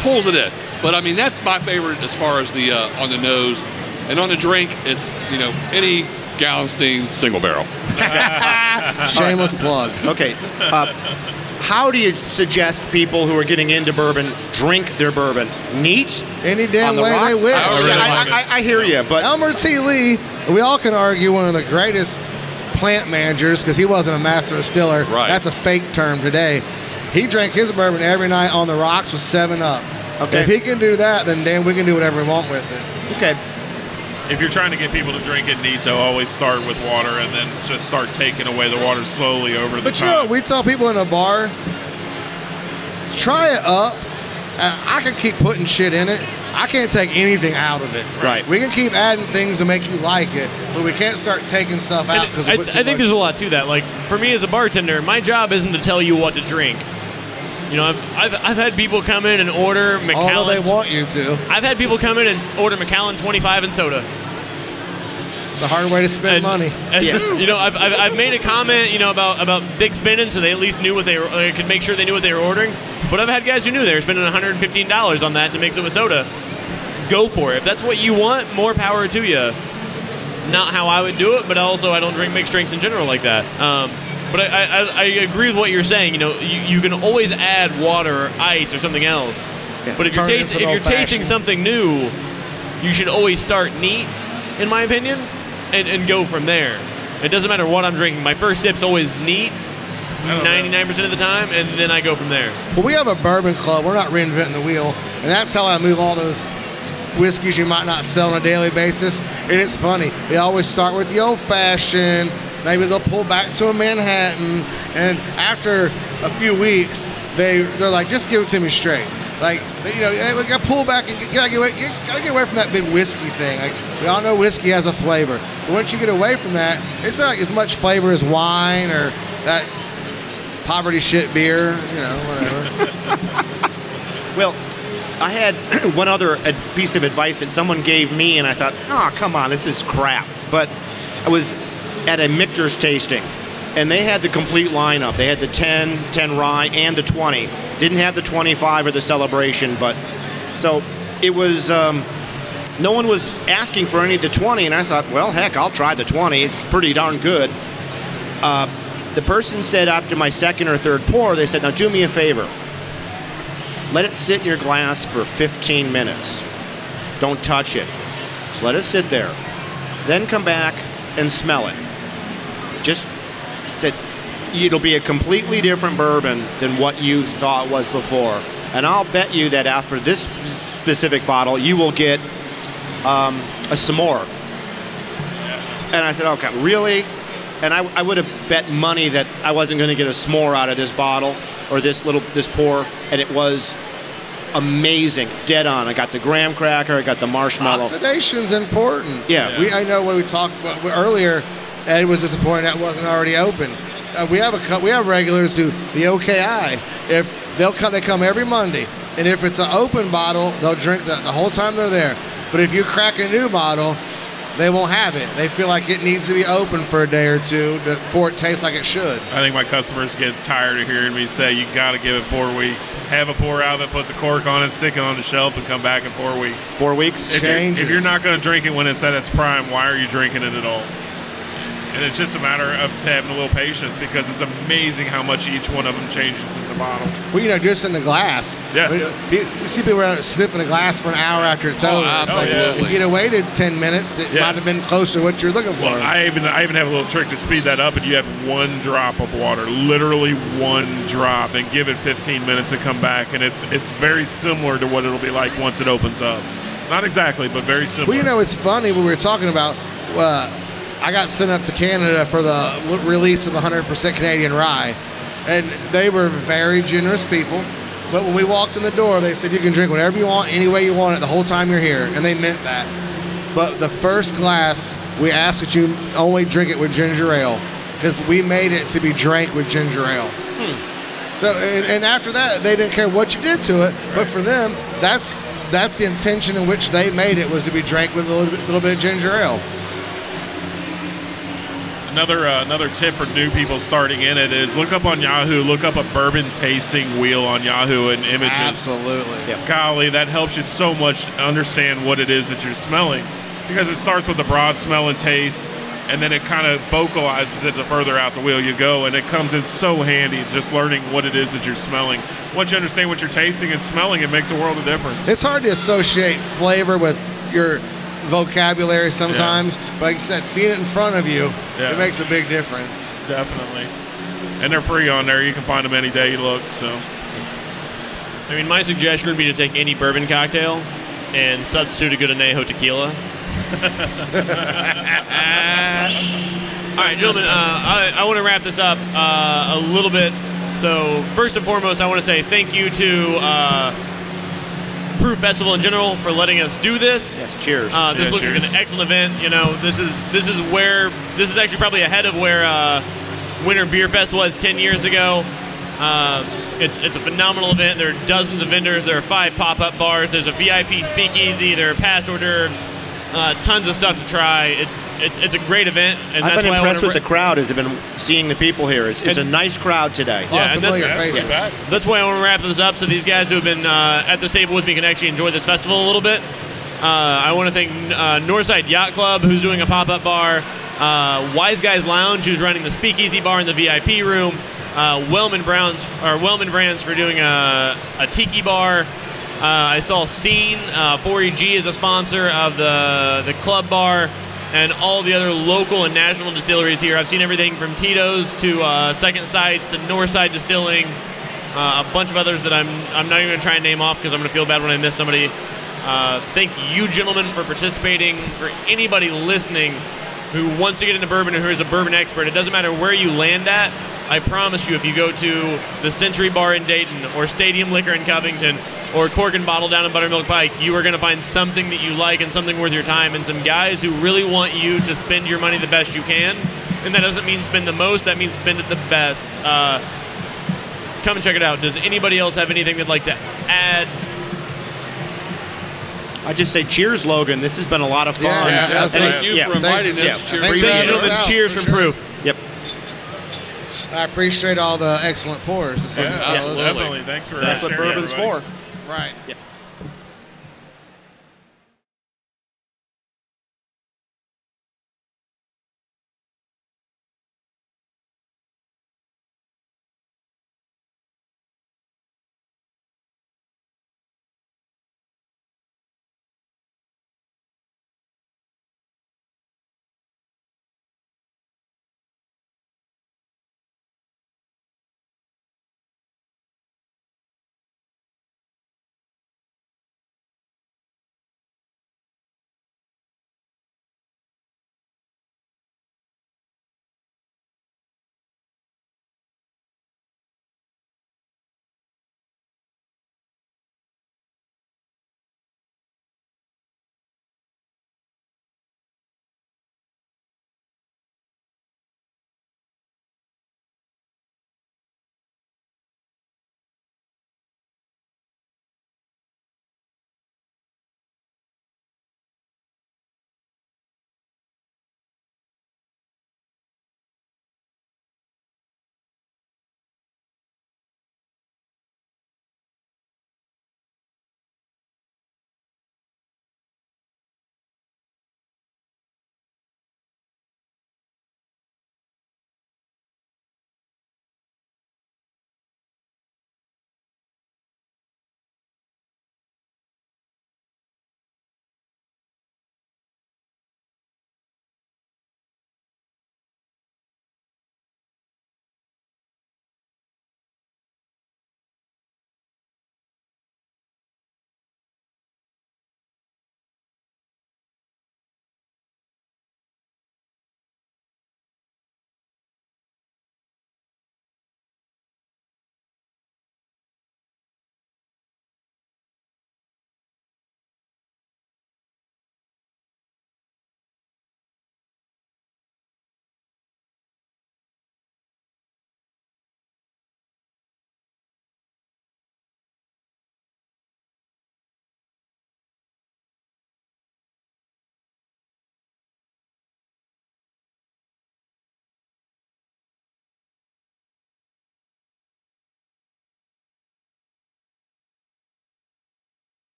pulls it in. But I mean, that's my favorite as far as the uh, on the nose, and on the drink, it's you know any Gallenstein single barrel. Shameless plug. Okay. Uh, How do you suggest people who are getting into bourbon drink their bourbon? Neat? Any damn the way rocks? They wish. I, really I, like I, I, I hear you, but... Elmer T. Lee, we all can argue one of the greatest plant managers, because he wasn't a master distiller. Right. That's a fake term today. He drank his bourbon every night on the rocks with seven up. Okay. If he can do that, then damn, we can do whatever we want with it. Okay. If you're trying to get people to drink it neat, though, always start with water and then just start taking away the water slowly over the but time. But, you know, we tell people in a bar, try it up, and I can keep putting shit in it. I can't take anything out of it. Right. We can keep adding things to make you like it, but we can't start taking stuff out. because I, I think much. There's a lot to that. Like, for me as a bartender, my job isn't to tell you what to drink. You know, I've, I've, I've had people come in and order McAllen. Although they want you to. I've had people come in and order McAllen twenty-five and soda. It's a hard way to spend and, money. And, yeah. You know, I've, I've, I've made a comment, you know, about, about big spending, so they at least knew what they were, uh, could make sure they knew what they were ordering. But I've had guys who knew they were spending one hundred fifteen dollars on that to mix it with soda. Go for it. If that's what you want, more power to you. Not how I would do it, but also I don't drink mixed drinks in general like that. Um, But I, I, I agree with what you're saying. You know, you, you can always add water or ice or something else. Yeah, but if you're, taste, if you're tasting something new, you should always start neat, in my opinion, and, and go from there. It doesn't matter what I'm drinking. My first sip's always neat ninety-nine percent of the time, and then I go from there. Well, we have a bourbon club. We're not reinventing the wheel, and that's how I move all those whiskeys you might not sell on a daily basis. And it's funny. They always start with the old-fashioned. Maybe they'll pull back to a Manhattan, and after a few weeks, they, they're like, just give it to me straight. Like, you know, hey, we gotta pull back and gotta get away, get, gotta get away from that big whiskey thing. Like, we all know whiskey has a flavor. But once you get away from that, it's not like as much flavor as wine or that poverty shit beer, you know, whatever. Well, I had one other piece of advice that someone gave me, and I thought, oh, come on, this is crap. But I was at a Michter's tasting, and they had the complete lineup. They had the ten, ten rye, and the twenty. Didn't have the twenty-five or the celebration, but so it was, um, no one was asking for any of the twenty, and I thought, well, heck, I'll try the twenty. It's pretty darn good. Uh, the person said after my second or third pour, they said, now do me a favor. Let it sit in your glass for fifteen minutes. Don't touch it. Just let it sit there. Then come back and smell it. Just said, it'll be a completely different bourbon than what you thought was before. And I'll bet you that after this specific bottle, you will get um, a s'more. And I said, okay, really? And I, I would have bet money that I wasn't gonna get a s'more out of this bottle or this little, this pour, and it was amazing, dead on. I got the graham cracker, I got the marshmallow. Oxidation's important. Yeah. yeah. We, I know when we talked about earlier, Ed was disappointed that wasn't already open. Uh, we have a we have regulars who the O K I. If they'll come, they come every Monday, and if it's an open bottle, they'll drink the, the whole time they're there. But if you crack a new bottle, they won't have it. They feel like it needs to be open for a day or two to, before it tastes like it should. I think my customers get tired of hearing me say, you got to give it four weeks. Have a pour out of it, put the cork on it, stick it on the shelf, and come back in four weeks. Four weeks? If changes. You're, if you're not going to drink it when it's at its prime, why are you drinking it at all? And it's just a matter of having a little patience, because it's amazing how much each one of them changes in the bottle. Well, you know, just in the glass. Yeah. You see people around sniffing a glass for an hour after it's over. Oh, it's like, yeah. If you'd have waited ten minutes, it yeah. might have been closer to what you're looking for. Well, I even, I even have a little trick to speed that up, and you have one drop of water, literally one drop, and give it fifteen minutes to come back, and it's, it's very similar to what it'll be like once it opens up. Not exactly, but very similar. Well, you know, it's funny when we were talking about... Uh, I got sent up to Canada for the release of the one hundred percent Canadian rye, and they were very generous people. But when we walked in the door, they said, you can drink whatever you want, any way you want it, the whole time you're here, and they meant that. But the first glass, we asked that you only drink it with ginger ale. because we made it to be drank with ginger ale. Hmm. So, and, and after that, they didn't care what you did to it. Right. But for them, that's that's the intention in which they made it, was to be drank with a little bit, little bit of ginger ale. Another uh, another tip for new people starting in it is look up on Yahoo, look up a bourbon tasting wheel on Yahoo and images. Absolutely. Yep. Golly, that helps you so much to understand what it is that you're smelling, because it starts with the broad smell and taste, and then it kind of vocalizes it the further out the wheel you go, and it comes in so handy just learning what it is that you're smelling. Once you understand what you're tasting and smelling, it makes a world of difference. It's hard to associate flavor with your vocabulary sometimes, yeah. but like you said, seeing it in front of you, yeah. it makes a big difference. Definitely. And they're free on there. You can find them any day you look. So, I mean, my suggestion would be to take any bourbon cocktail and substitute a good añejo tequila. All right, gentlemen, uh, I, I want to wrap this up uh, a little bit. So first and foremost, I want to say thank you to uh, Brew Festival in general for letting us do this. Yes, cheers. Uh, this yeah, looks cheers. like an excellent event. You know, this is this is where this is actually probably ahead of where uh, Winter Beer Fest was ten years ago. Uh, it's it's a phenomenal event. There are dozens of vendors. There are five pop-up bars. There's a V I P speakeasy. There are past hors d'oeuvres. Uh, tons of stuff to try. It, it's it's a great event. And I've that's been why impressed I with re- the crowd as I've been seeing the people here. It's, it's a nice crowd today. Yeah, and familiar that's, faces. Yes. That's why I want to wrap this up, so these guys who have been uh, at this table with me can actually enjoy this festival a little bit. Uh, I want to thank uh, Northside Yacht Club, who's doing a pop-up bar. Uh, Wise Guys Lounge, who's running the speakeasy bar in the V I P room. Uh, Wellman Browns, or Wellman Brands for doing a, a tiki bar. Uh, I saw Scene, uh, four E G is a sponsor of the the club bar, and all the other local and national distilleries here. I've seen everything from Tito's to uh, Second Sights to Northside Distilling, uh, a bunch of others that I'm I'm not even going to try and name off because I'm going to feel bad when I miss somebody. Uh, thank you, gentlemen, for participating. For anybody listening who wants to get into bourbon or who is a bourbon expert, it doesn't matter where you land at. I promise you, if you go to the Century Bar in Dayton or Stadium Liquor in Covington or Cork and Bottle down in Buttermilk Pike, you are going to find something that you like and something worth your time, and some guys who really want you to spend your money the best you can. And that doesn't mean spend the most, that means spend it the best. Uh, come and check it out. Does anybody else have anything they'd like to add? I just say cheers, Logan. This has been a lot of fun. Yeah, yeah, yeah, thank right. you yeah. for inviting yeah. us. Yeah. Cheers, thank you. Cheers from sure. Proof. Yep. I appreciate all the excellent pours. This yeah, absolutely. Definitely. Thanks for That's what bourbon's for. Right. Yeah.